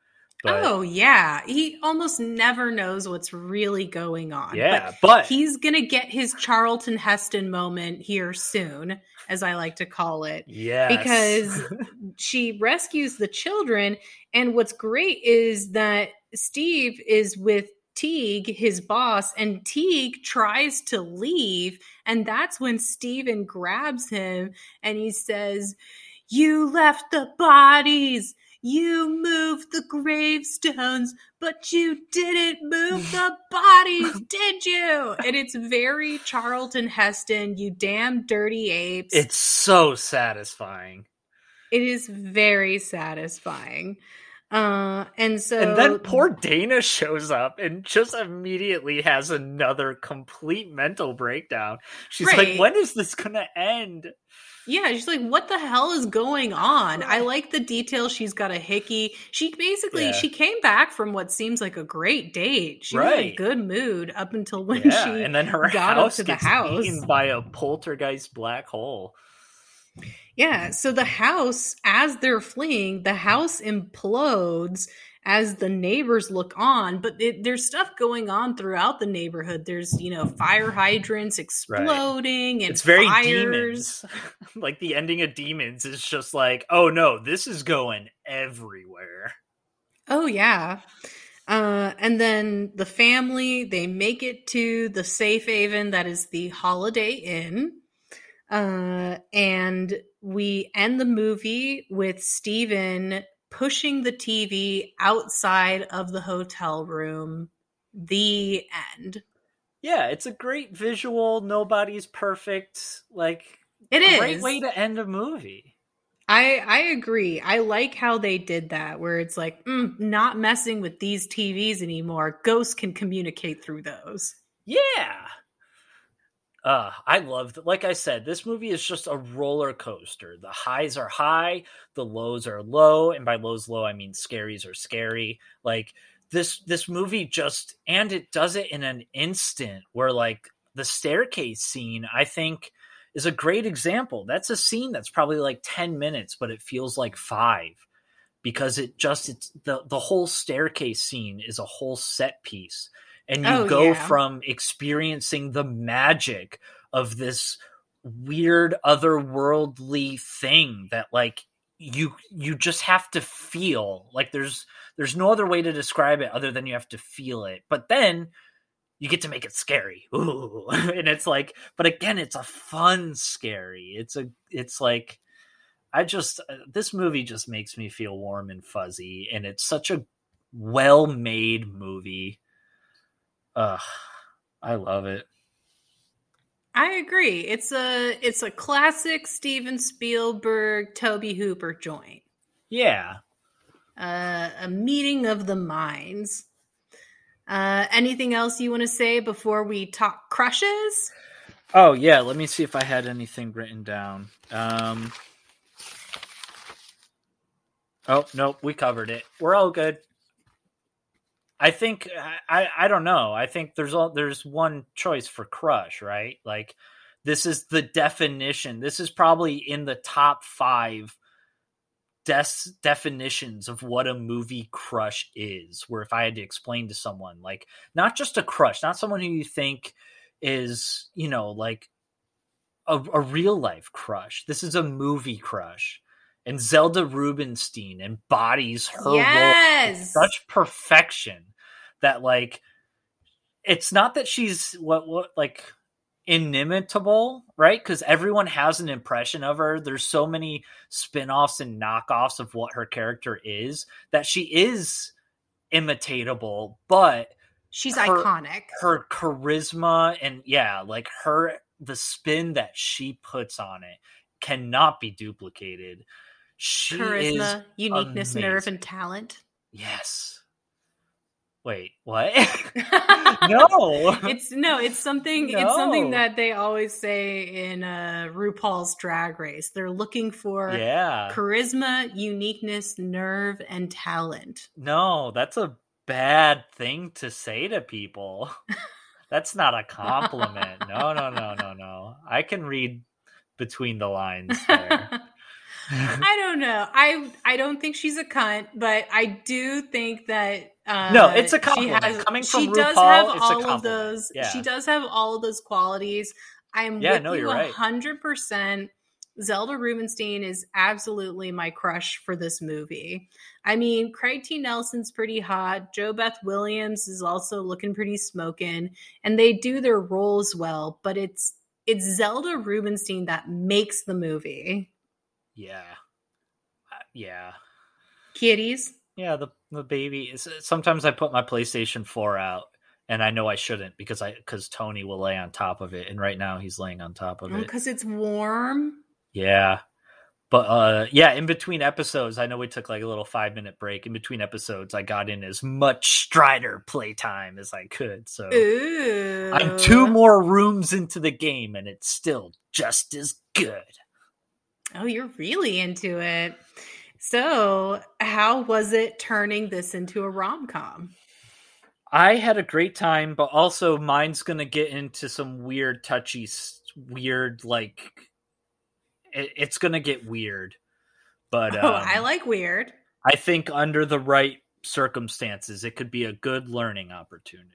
But, oh, yeah. He almost never knows what's really going on. Yeah, but he's going to get his Charlton Heston moment here soon, as I like to call it. Yes. Because she rescues the children. And what's great is that Steve is with Teague, his boss, and Teague tries to leave. And that's when Steven grabs him and he says, "You left the bodies. You moved the gravestones, but you didn't move the bodies, did you?" And it's very Charlton Heston, "You damn dirty apes." It's so satisfying. It is very satisfying. And then poor Dana shows up and just immediately has another complete mental breakdown. She's like, when is this gonna end? Yeah, she's like, what the hell is going on? I like the detail. She's got a hickey. She basically, she came back from what seems like a great date. She was in a good mood up until when she and then her got up to the house. Eaten by a poltergeist black hole. Yeah, so the house, as they're fleeing, the house implodes as the neighbors look on, but there's stuff going on throughout the neighborhood. There's, you know, fire hydrants exploding and it's very fires. Demons. Like the ending of Demons is just like, oh no, this is going everywhere. Oh yeah. And then the family, they make it to the safe haven that is the Holiday Inn. And we end the movie with Steven pushing the TV outside of the hotel room. The end. Yeah, it's a great visual. Nobody's perfect. Like, it is a great way to end a movie. I agree. I like how they did that, where it's like, not messing with these TVs anymore. Ghosts can communicate through those. Yeah. I loved, like I said, this movie is just a roller coaster. The highs are high, the lows are low, and by lows low I mean scaries are scary. Like this movie just, and it does it in an instant, where like the staircase scene, I think, is a great example. That's a scene that's probably like 10 minutes, but it feels like 5, because it's the whole staircase scene is a whole set piece. And you from experiencing the magic of this weird otherworldly thing that like you just have to feel. Like there's no other way to describe it other than you have to feel it. But then you get to make it scary. Ooh. And it's like, but again, it's a fun scary. This movie just makes me feel warm and fuzzy, and it's such a well-made movie. I love it. I agree. It's a classic Steven Spielberg, Tobe Hooper joint. Yeah. A meeting of the minds. Anything else you want to say before we talk crushes? Oh yeah. Let me see if I had anything written down. Oh nope. We covered it. We're all good. I think I don't know. I think there's one choice for crush, right? Like this is the definition. This is probably in the top 5 definitions of what a movie crush is. Where if I had to explain to someone, like not just a crush, not someone who you think is, you know, like a real life crush. This is a movie crush. And Zelda Rubenstein embodies her role with such perfection that, like, it's not that she's like inimitable, right? Because everyone has an impression of her. There's so many spin-offs and knockoffs of what her character is that she is imitatable, but she's iconic. Her charisma and the spin that she puts on it cannot be duplicated. She charisma, is uniqueness, amazing. Nerve, and talent. Yes. Wait, what? No. It's something that they always say in RuPaul's Drag Race. They're looking for charisma, uniqueness, nerve, and talent. No, that's a bad thing to say to people. That's not a compliment. No. I can read between the lines there. I don't know. I don't think she's a cunt, but I do think that no, it's a compliment. She does have all of those qualities. I'm with you 100%. Right. Zelda Rubinstein is absolutely my crush for this movie. I mean, Craig T. Nelson's pretty hot. Jo Beth Williams is also looking pretty smokin', and they do their roles well, but it's Zelda Rubinstein that makes the movie. Yeah. Kitties. Yeah, the baby. Sometimes I put my PlayStation 4 out, and I know I shouldn't because Tony will lay on top of it, and right now he's laying on top of it because it's warm. Yeah, but in between episodes, I know we took like a little 5-minute break. In between episodes, I got in as much Strider playtime as I could. So Ooh. I'm 2 more rooms into the game, and it's still just as good. Oh, you're really into it. So how was it turning this into a rom-com? I had a great time, but also mine's going to get into some weird, touchy, weird, like, it's going to get weird. But I like weird. I think under the right circumstances, it could be a good learning opportunity.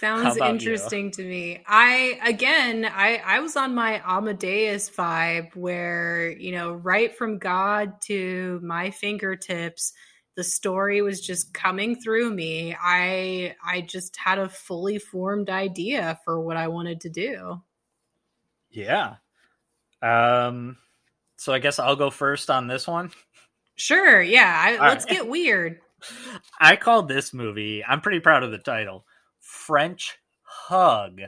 Sounds interesting to me. I was on my Amadeus vibe where, you know, right from God to my fingertips, the story was just coming through me. I just had a fully formed idea for what I wanted to do. Yeah. So I guess I'll go first on this one. Sure. Yeah. Let's get weird. I called this movie, I'm pretty proud of the title, French Hug.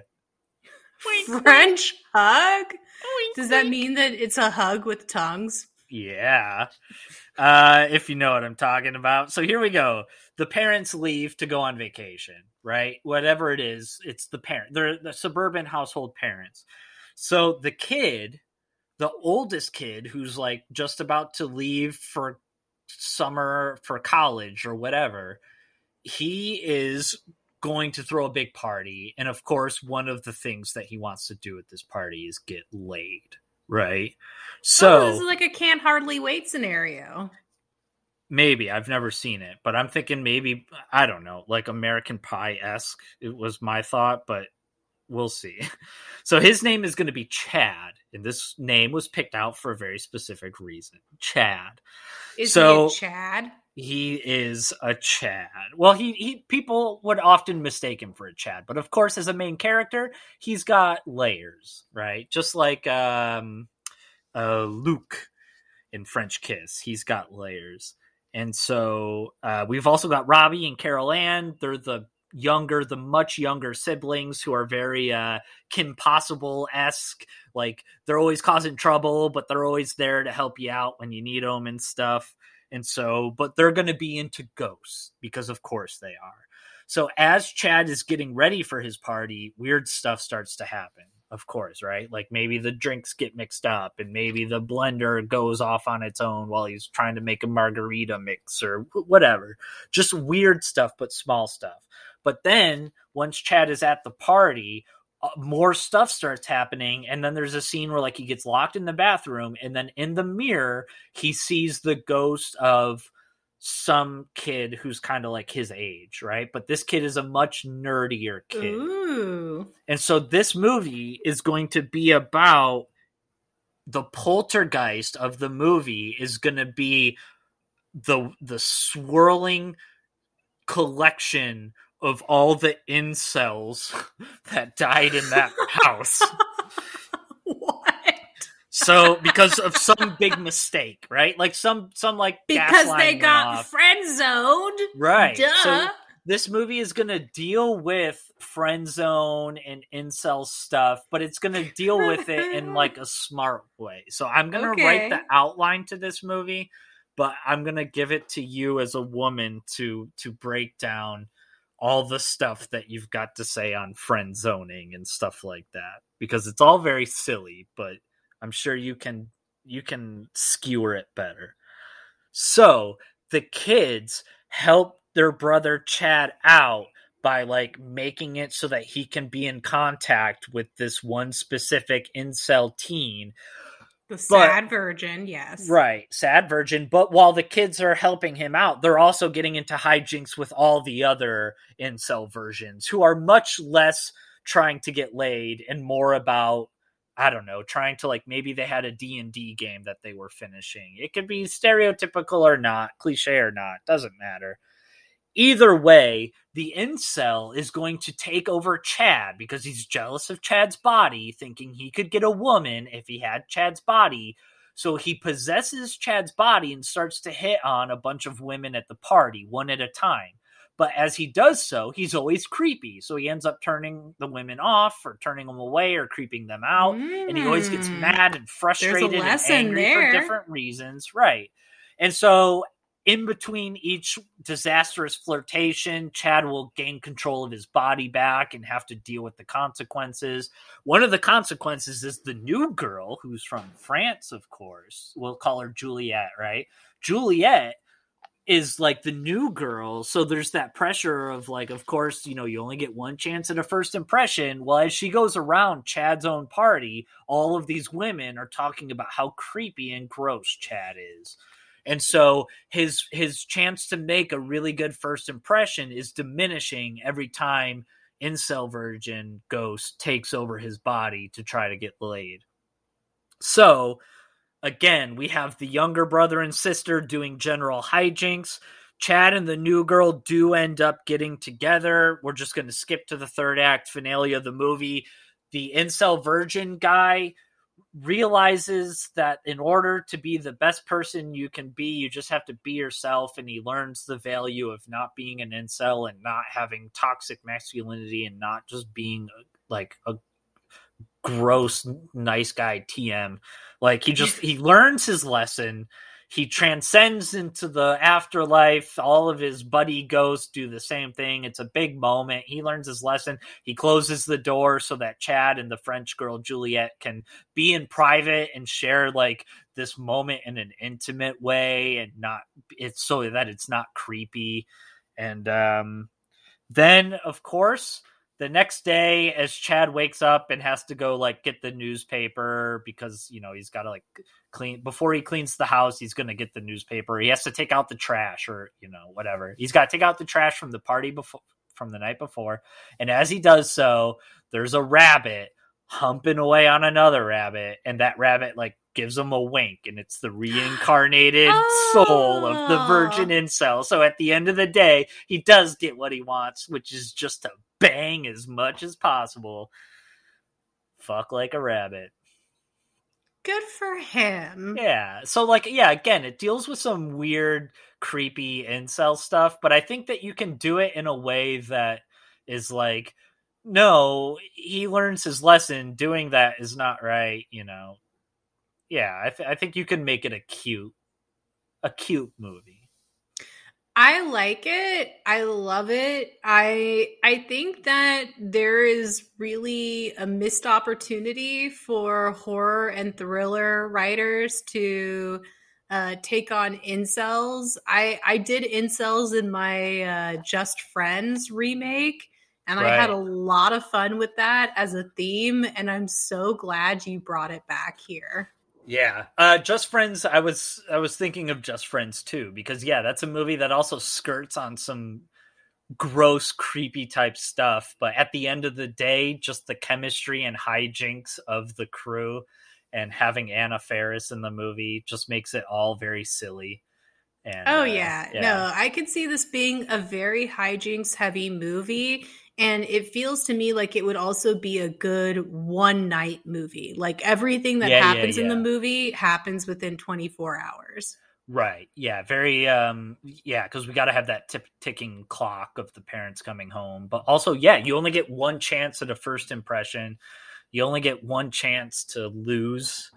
Wink, French wink. Hug? Wink, Does that mean that it's a hug with tongues? Yeah. If you know what I'm talking about. So here we go. The parents leave to go on vacation, right? Whatever it is, it's the parent. They're the suburban household parents. So the kid, the oldest kid, who's like just about to leave for summer for college or whatever, he is going to throw a big party. And of course, one of the things that he wants to do at this party is get laid. Right. So this is like a can't hardly wait scenario. Maybe. I've never seen it, but I'm thinking maybe, I don't know, like American Pie-esque. It was my thought, but we'll see. So his name is going to be Chad. And this name was picked out for a very specific reason. Chad. Is he a Chad? He is a Chad. Well, he people would often mistake him for a Chad, but of course, as a main character, he's got layers, right? Just like Luke in French Kiss, he's got layers. And so we've also got Robbie and Carol Ann. They're the much younger siblings who are very Kim Possible-esque. Like, they're always causing trouble, but they're always there to help you out when you need them and stuff. And so, but they're going to be into ghosts because of course they are. So as Chad is getting ready for his party, weird stuff starts to happen, of course, right? Like maybe the drinks get mixed up and maybe the blender goes off on its own while he's trying to make a margarita mix or whatever. Just weird stuff, but small stuff. But then once Chad is at the party, more stuff starts happening. And then there's a scene where like he gets locked in the bathroom and then in the mirror, he sees the ghost of some kid who's kind of like his age. Right. But this kid is a much nerdier kid. Ooh. And so this movie is going to be about the poltergeist of the movie is going to be the swirling collection of all the incels that died in that house. What? So because of some big mistake, right? Like some like because they got friend zoned. Right. Duh. So this movie is going to deal with friend zone and incel stuff, but it's going to deal with it in like a smart way. So I'm going to write the outline to this movie, but I'm going to give it to you as a woman to break down all the stuff that you've got to say on friend zoning and stuff like that, because it's all very silly, but I'm sure you can skewer it better. So the kids help their brother Chad out by like making it so that he can be in contact with this one specific incel teen. The sad virgin, yes. Right, sad virgin. But while the kids are helping him out, they're also getting into hijinks with all the other incel versions who are much less trying to get laid and more about, I don't know, trying to like, maybe they had a D&D game that they were finishing. It could be stereotypical or not, cliche or not, doesn't matter. Either way, the incel is going to take over Chad because he's jealous of Chad's body, thinking he could get a woman if he had Chad's body. So he possesses Chad's body and starts to hit on a bunch of women at the party, one at a time. But as he does so, he's always creepy. So he ends up turning the women off or turning them away or creeping them out. And he always gets mad and frustrated and angry for different reasons. Right. And so in between each disastrous flirtation, Chad will gain control of his body back and have to deal with the consequences. One of the consequences is the new girl, who's from France, of course. We'll call her Juliet, right? Juliet is like the new girl. So there's that pressure of like, of course, you know, you only get one chance at a first impression. Well, as she goes around Chad's own party, all of these women are talking about how creepy and gross Chad is. And so his chance to make a really good first impression is diminishing every time incel virgin ghost takes over his body to try to get laid. So, again, we have the younger brother and sister doing general hijinks. Chad and the new girl do end up getting together. We're just going to skip to the third act finale of the movie. The incel virgin guy realizes that in order to be the best person you can be, you just have to be yourself, and he learns the value of not being an incel and not having toxic masculinity and not just being like a gross nice guy TM. Like he learns his lesson. He transcends into the afterlife. All of his buddy ghosts do the same thing. It's a big moment. He learns his lesson. He closes the door so that Chad and the French girl Juliet can be in private and share like this moment in an intimate way, and not it's so that it's not creepy. And then, of course, the next day as Chad wakes up and has to go like get the newspaper because, you know, he's got to like clean before he cleans the house. He's going to get the newspaper. He has to take out the trash or, you know, whatever. He's got to take out the trash from the party before from the night before. And as he does so, there's a rabbit humping away on another rabbit. And that rabbit like gives him a wink, and it's the reincarnated soul of the virgin incel. So at the end of the day, he does get what he wants, which is just to bang as much as possible. Fuck like a rabbit. Good for him. Yeah. So like, yeah, again, it deals with some weird, creepy incel stuff, but I think that you can do it in a way that is like, no, he learns his lesson. Doing that is not right, you know. Yeah, I think you can make it a cute movie. I like it. I love it. I think that there is really a missed opportunity for horror and thriller writers to take on incels. I did incels in my Just Friends remake. And right. I had a lot of fun with that as a theme. And I'm so glad you brought it back here. Yeah. Just Friends, I was thinking of Just Friends too, because yeah, that's a movie that also skirts on some gross, creepy type stuff, but at the end of the day, just the chemistry and hijinks of the crew and having Anna Faris in the movie just makes it all very silly. And yeah. No, I could see this being a very hijinks heavy movie. And it feels to me like it would also be a good one-night movie. Like, everything that happens in the movie happens within 24 hours. Right, yeah, very, because we got to have that ticking clock of the parents coming home. But also, yeah, you only get one chance at a first impression. You only get one chance to lose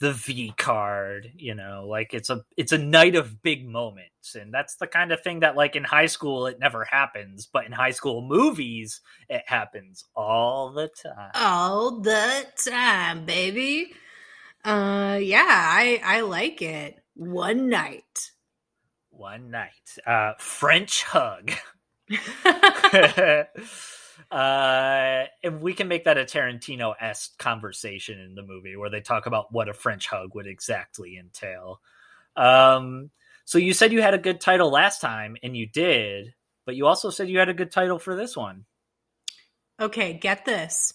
the V card, you know, like it's a night of big moments. And that's the kind of thing that like in high school, it never happens. But in high school movies, it happens all the time. All the time, baby. I like it. One night. French hug. And we can make that a Tarantino-esque conversation in the movie where they talk about what a French hug would exactly entail. So you said you had a good title last time, and you did, but you also said you had a good title for this one. Okay, get this.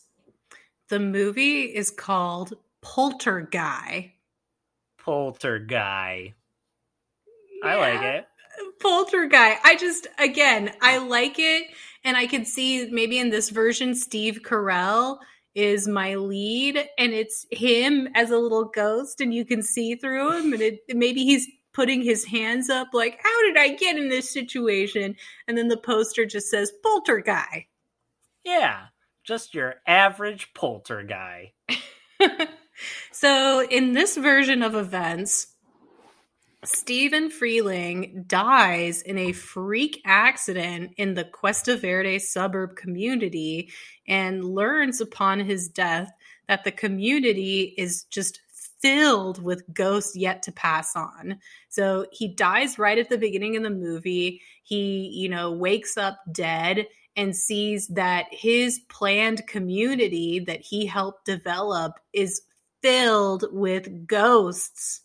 The movie is called Poltergeist. Poltergeist. Yeah. I like it. Poltergeist. I like it. And I could see maybe in this version, Steve Carell is my lead, and it's him as a little ghost, and you can see through him. And maybe he's putting his hands up like, how did I get in this situation? And then the poster just says Poltergeist. Yeah, just your average Poltergeist. So in this version of events, Stephen Freeling dies in a freak accident in the Cuesta Verde suburb community, and learns upon his death that the community is just filled with ghosts yet to pass on. So he dies right at the beginning of the movie. He, wakes up dead and sees that his planned community that he helped develop is filled with ghosts.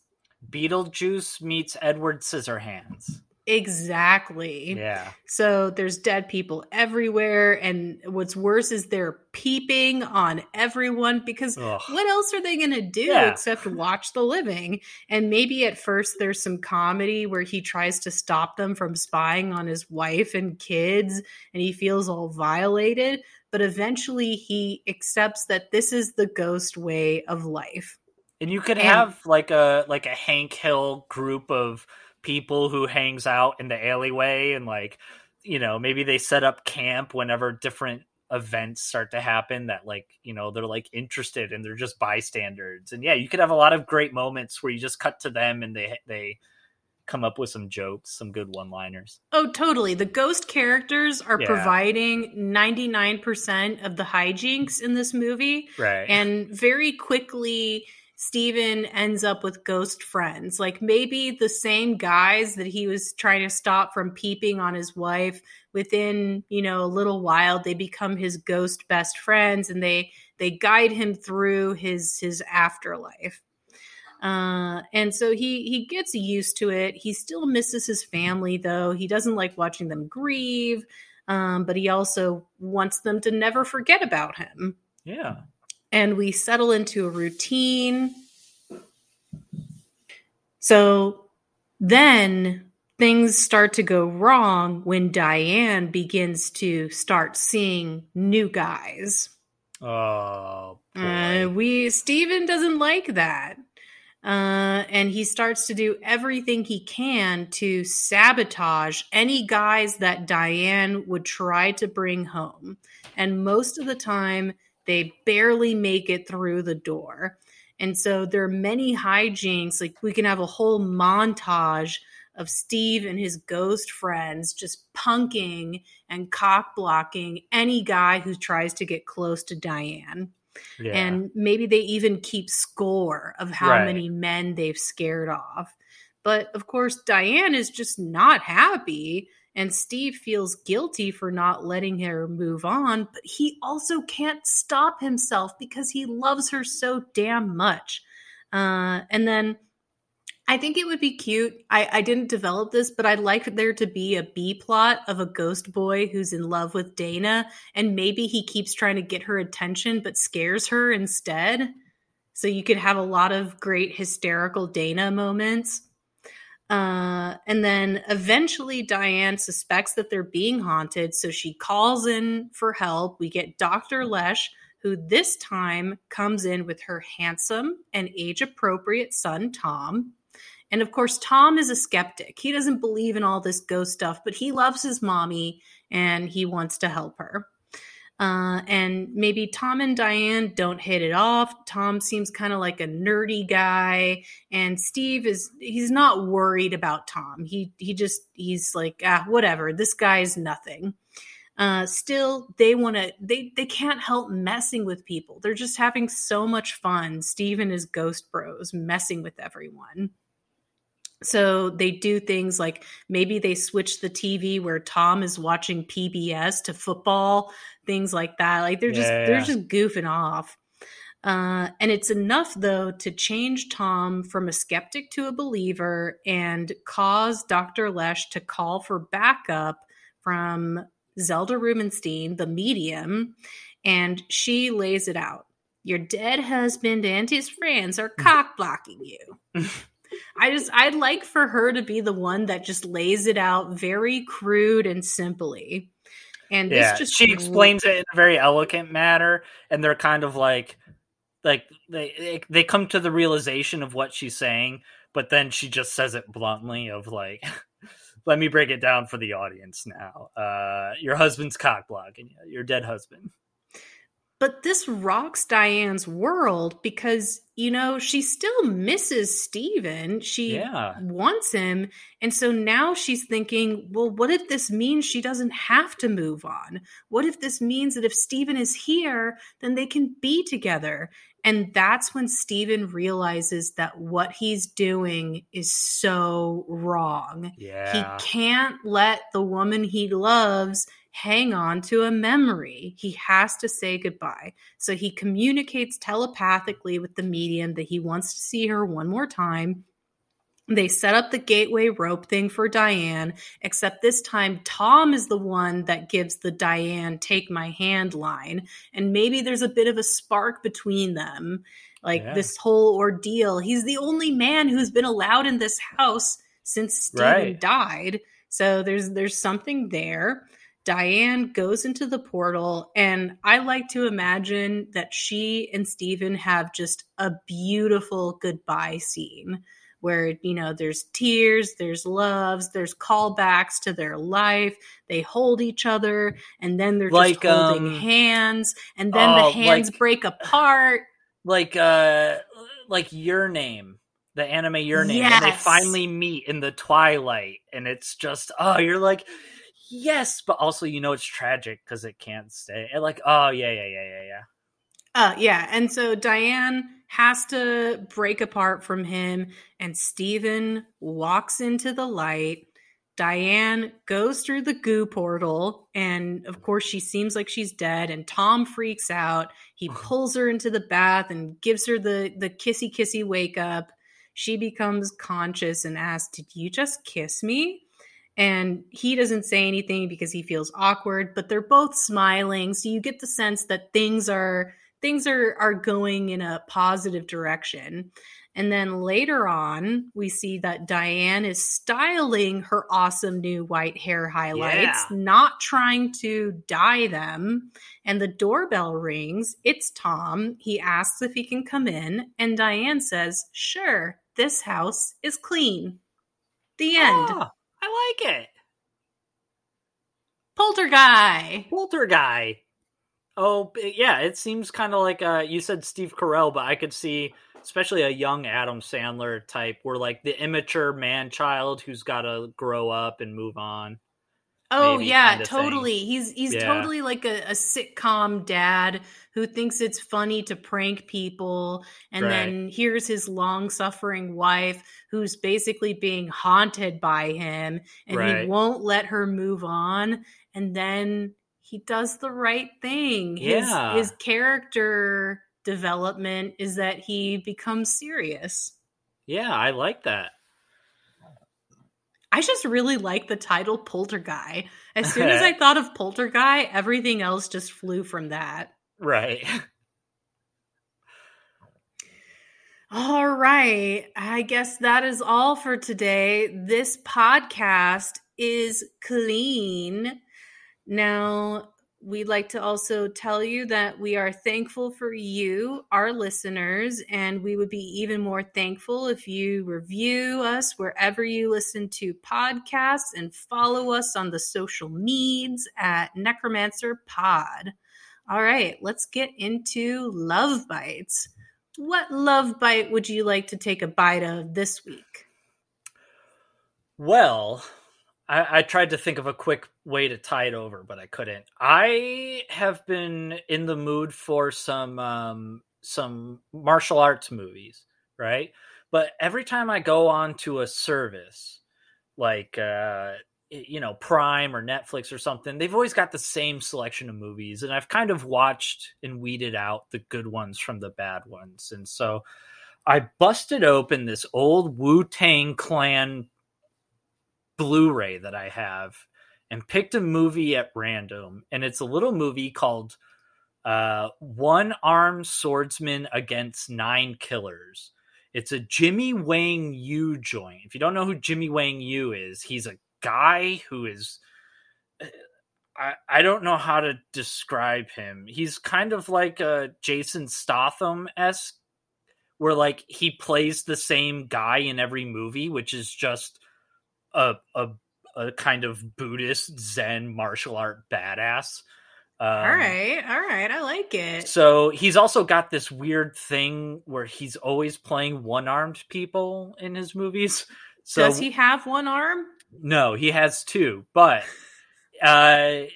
Beetlejuice meets Edward Scissorhands. Exactly. Yeah. So there's dead people everywhere, and what's worse is they're peeping on everyone because what else are they going to do except watch the living? And maybe at first there's some comedy where he tries to stop them from spying on his wife and kids, and he feels all violated, but eventually he accepts that this is the ghost way of life. And you could have like a Hank Hill group of people who hangs out in the alleyway, and like, maybe they set up camp whenever different events start to happen that, like, you know, they're like interested and they're just bystanders. And yeah, you could have a lot of great moments where you just cut to them and they come up with some jokes, some good one-liners. Oh, totally. The ghost characters are providing 99% of the hijinks in this movie. Right. And very quickly, Steven ends up with ghost friends. Like, maybe the same guys that he was trying to stop from peeping on his wife, within, you know, a little while, they become his ghost best friends, and they guide him through his afterlife. And so he gets used to it. He still misses his family, though. He doesn't like watching them grieve, but he also wants them to never forget about him. Yeah. And we settle into a routine. So then things start to go wrong when Diane begins to start seeing new guys. Oh, boy. Steven doesn't like that. And he starts to do everything he can to sabotage any guys that Diane would try to bring home. And most of the time, they barely make it through the door. And so there are many hijinks. Like, we can have a whole montage of Steve and his ghost friends just punking and cock blocking any guy who tries to get close to Diane. Yeah. And maybe they even keep score of how many men they've scared off. But of course, Diane is just not happy, and Steve feels guilty for not letting her move on. But he also can't stop himself because he loves her so damn much. And then I think it would be cute. I didn't develop this, but I'd like there to be a B plot of a ghost boy who's in love with Dana, and maybe he keeps trying to get her attention but scares her instead. So you could have a lot of great hysterical Dana moments. And then eventually Diane suspects that they're being haunted, so she calls in for help. We get Dr. Lesh, who this time comes in with her handsome and age-appropriate son, Tom. And of course, Tom is a skeptic. He doesn't believe in all this ghost stuff, but he loves his mommy and he wants to help her. And maybe Tom and Diane don't hit it off. Tom seems kind of like a nerdy guy, and Steve he's not worried about Tom. He's like, whatever, this guy's nothing. Still, they can't help messing with people. They're just having so much fun. Steve and his ghost bros messing with everyone. So they do things like, maybe they switch the TV where Tom is watching PBS to football, things like that. Like, they're just goofing off. And it's enough, though, to change Tom from a skeptic to a believer and cause Dr. Lesh to call for backup from Zelda Rubenstein, the medium, and she lays it out. Your dead husband and his friends are cock blocking you. I'd like for her to be the one that just lays it out very crude and simply. And she explains it in a very elegant manner, and they're kind of like they come to the realization of what she's saying, but then she just says it bluntly of like, let me break it down for the audience now. Your husband's cock blocking you, your dead husband. But this rocks Diane's world because, you know, she still misses Steven. She wants him. And so now she's thinking, well, what if this means she doesn't have to move on? What if this means that if Steven is here, then they can be together? And that's when Steven realizes that what he's doing is so wrong. Yeah. He can't let the woman he loves hang on to a memory. He has to say goodbye. So he communicates telepathically with the medium that he wants to see her one more time. They set up the gateway rope thing for Diane, except this time Tom is the one that gives the Diane take my hand line. And maybe there's a bit of a spark between them. Like this whole ordeal, he's the only man who's been allowed in this house since Steven died. So there's something there. Diane goes into the portal, and I like to imagine that she and Steven have just a beautiful goodbye scene where, you know, there's tears, there's loves, there's callbacks to their life. They hold each other, and then they're just holding hands, and then the hands break apart. Like Your Name, the anime Your Name, yes. And they finally meet in the twilight, and it's just, oh, you're like, yes, but also, you know, it's tragic because it can't stay. And like, oh, yeah. Yeah, and so Diane has to break apart from him, and Steven walks into the light. Diane goes through the goo portal, and of course she seems like she's dead, and Tom freaks out. He pulls her into the bath and gives her the kissy wake up. She becomes conscious and asks, "Did you just kiss me?" And he doesn't say anything because he feels awkward, but they're both smiling, so you get the sense that things are going in a positive direction. And then later on, we see that Diane is styling her awesome new white hair highlights, not trying to dye them. And the doorbell rings. It's Tom. He asks if he can come in. And Diane says, sure, this house is clean. The end. Oh, I like it. Poltergeist. Oh, yeah. It seems kind of like you said Steve Carell, but I could see... especially a young Adam Sandler type, where like the immature man-child who's got to grow up and move on. Oh, maybe, yeah, kind of totally. Thing. He's totally like a sitcom dad who thinks it's funny to prank people. And then here's his long-suffering wife who's basically being haunted by him. And he won't let her move on. And then he does the right thing. Yeah. His character... development is that he becomes serious. Yeah, I like that. I just really like the title Poltergeist. As soon as I thought of Poltergeist, everything else just flew from that. Right. All right. I guess that is all for today. This podcast is clean. Now... we'd like to also tell you that we are thankful for you, our listeners, and we would be even more thankful if you review us wherever you listen to podcasts and follow us on the social medias at Necromancer Pod. All right, let's get into love bites. What love bite would you like to take a bite of this week? Well... I tried to think of a quick way to tie it over, but I couldn't. I have been in the mood for some martial arts movies, right? But every time I go on to a service, like, Prime or Netflix or something, they've always got the same selection of movies. And I've kind of watched and weeded out the good ones from the bad ones. And so I busted open this old Wu-Tang Clan Blu-ray that I have and picked a movie at random, and it's a little movie called One Armed Swordsman Against Nine Killers. It's a Jimmy Wang Yu joint. If you don't know who Jimmy Wang Yu is, he's a guy who is I don't know how to describe him. He's kind of like a Jason Statham-esque, where like he plays the same guy in every movie, which is just a kind of Buddhist Zen martial art badass. All right. I like it. So he's also got this weird thing where he's always playing one-armed people in his movies. So does he have one arm? No, he has two, but the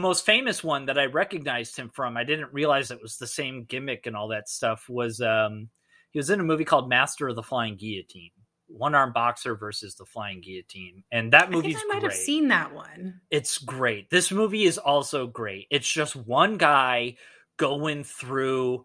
most famous one that I recognized him from, I didn't realize it was the same gimmick and all that stuff, was he was in a movie called Master of the Flying Guillotine. One-armed boxer versus the flying guillotine. And that movie's great. I might have seen that one. It's great. This movie is also great. It's just one guy going through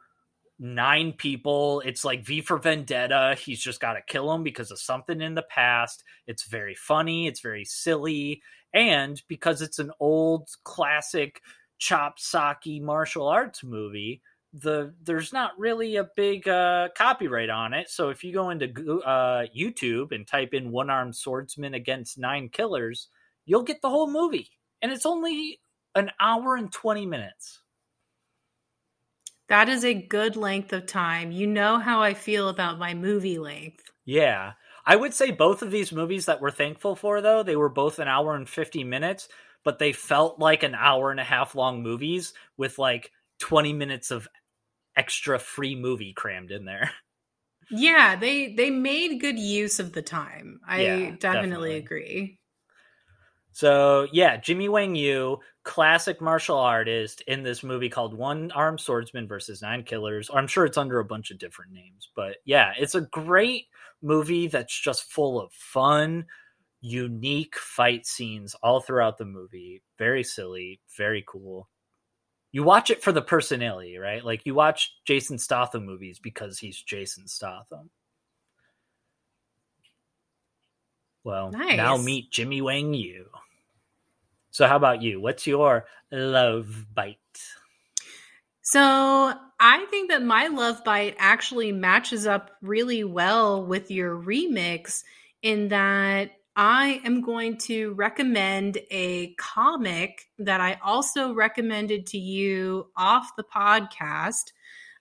nine people. It's like V for Vendetta. He's just got to kill him because of something in the past. It's very funny. It's very silly. And because it's an old classic chop socky martial arts movie, there's not really a big copyright on it. So if you go into YouTube and type in One-Armed Swordsman Against Nine Killers, you'll get the whole movie. And it's only an hour and 20 minutes. That is a good length of time. You know how I feel about my movie length. Yeah. I would say both of these movies that we're thankful for, though, they were both an hour and 50 minutes, but they felt like an hour and a half long movies with like 20 minutes of extra free movie crammed in there. Yeah, they made good use of the time. I definitely agree. So yeah, Jimmy Wang Yu, classic martial artist, in this movie called One Armed Swordsman versus Nine Killers. I'm sure it's under a bunch of different names, but yeah, it's a great movie that's just full of fun, unique fight scenes all throughout the movie. Very silly, very cool. You watch it for the personality, right? Like you watch Jason Statham movies because he's Jason Statham. Well, nice. Now meet Jimmy Wang Yu. So how about you? What's your love bite? So I think that my love bite actually matches up really well with your remix in that I am going to recommend a comic that I also recommended to you off the podcast.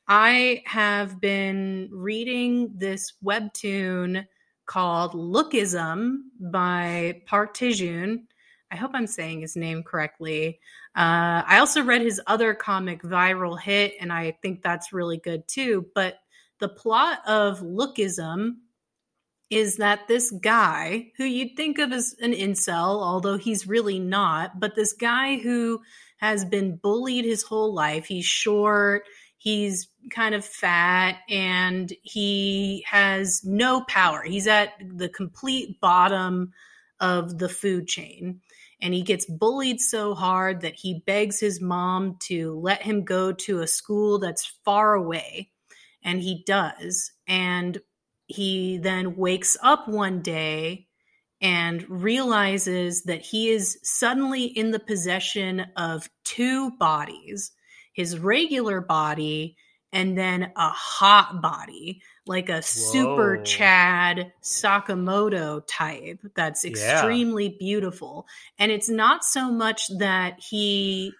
I have been reading this webtoon called Lookism by Park Tae-joon. I hope I'm saying his name correctly. I also read his other comic, Viral Hit, and I think that's really good too. But the plot of Lookism is that this guy who you'd think of as an incel, although he's really not, but this guy who has been bullied his whole life. He's short, he's kind of fat, and he has no power. He's at the complete bottom of the food chain. And he gets bullied so hard that he begs his mom to let him go to a school that's far away. And he does. And he then wakes up one day and realizes that he is suddenly in the possession of two bodies, his regular body and then a hot body, like a super Chad Sakamoto type that's extremely beautiful. And it's not so much that he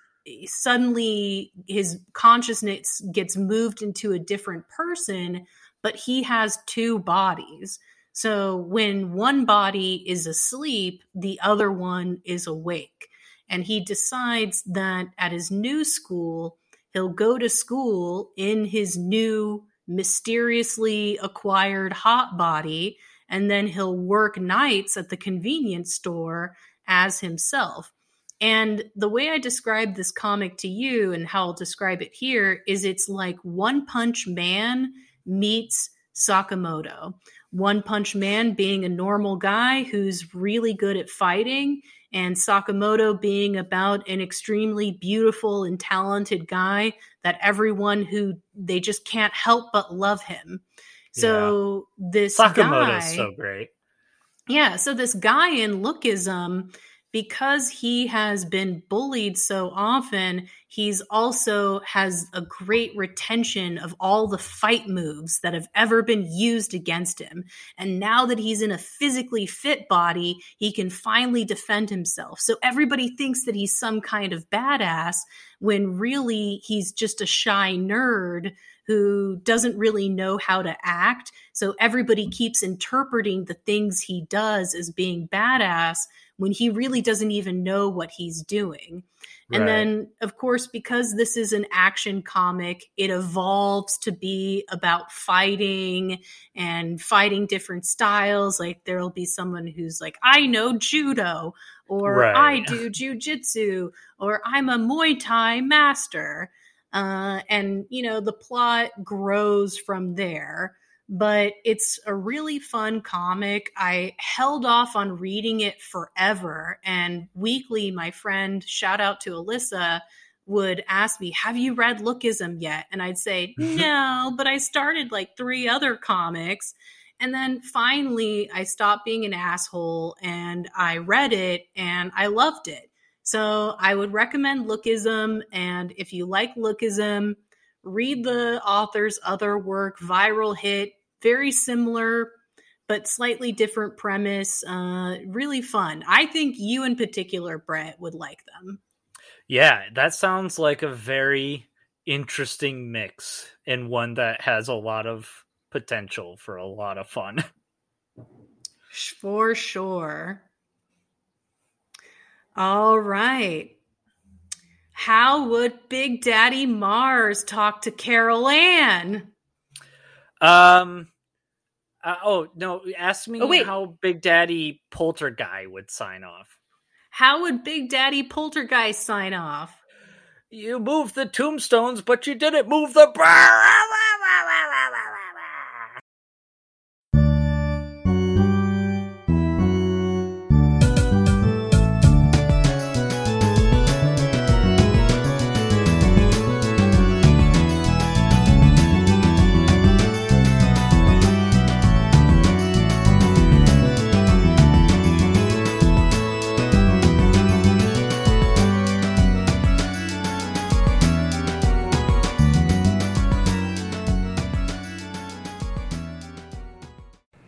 suddenly, his consciousness gets moved into a different person, but he has two bodies. So when one body is asleep, the other one is awake. And he decides that at his new school, he'll go to school in his new mysteriously acquired hot body, and then he'll work nights at the convenience store as himself. And the way I described this comic to you and how I'll describe it here is it's like One Punch Man meets Sakamoto. One Punch Man being a normal guy who's really good at fighting, and Sakamoto being about an extremely beautiful and talented guy that everyone who they just can't help but love him. So this Sakamoto's guy, so great. Yeah. So this guy in Lookism, because he has been bullied so often, he's also has a great retention of all the fight moves that have ever been used against him. And now that he's in a physically fit body, he can finally defend himself. So everybody thinks that he's some kind of badass when really he's just a shy nerd who doesn't really know how to act. So everybody keeps interpreting the things he does as being badass when he really doesn't even know what he's doing. Right. And then, of course, because this is an action comic, it evolves to be about fighting and fighting different styles. Like there'll be someone who's like, I know judo, or I do jujitsu, or I'm a Muay Thai master. And, you know, the plot grows from there. But it's a really fun comic. I held off on reading it forever. And weekly, my friend, shout out to Alyssa, would ask me, have you read Lookism yet? And I'd say, no, but I started like three other comics. And then finally, I stopped being an asshole and I read it and I loved it. So I would recommend Lookism. And if you like Lookism, read the author's other work, Viral Hit. Very similar, but slightly different premise. Really fun. I think you in particular, Brett, would like them. Yeah, that sounds like a very interesting mix and one that has a lot of potential for a lot of fun. For sure. All right. How would Big Daddy Mars talk to Carol Ann? Ask me how Big Daddy Poltergeist would sign off. How would Big Daddy Poltergeist sign off? You moved the tombstones, but you didn't move the...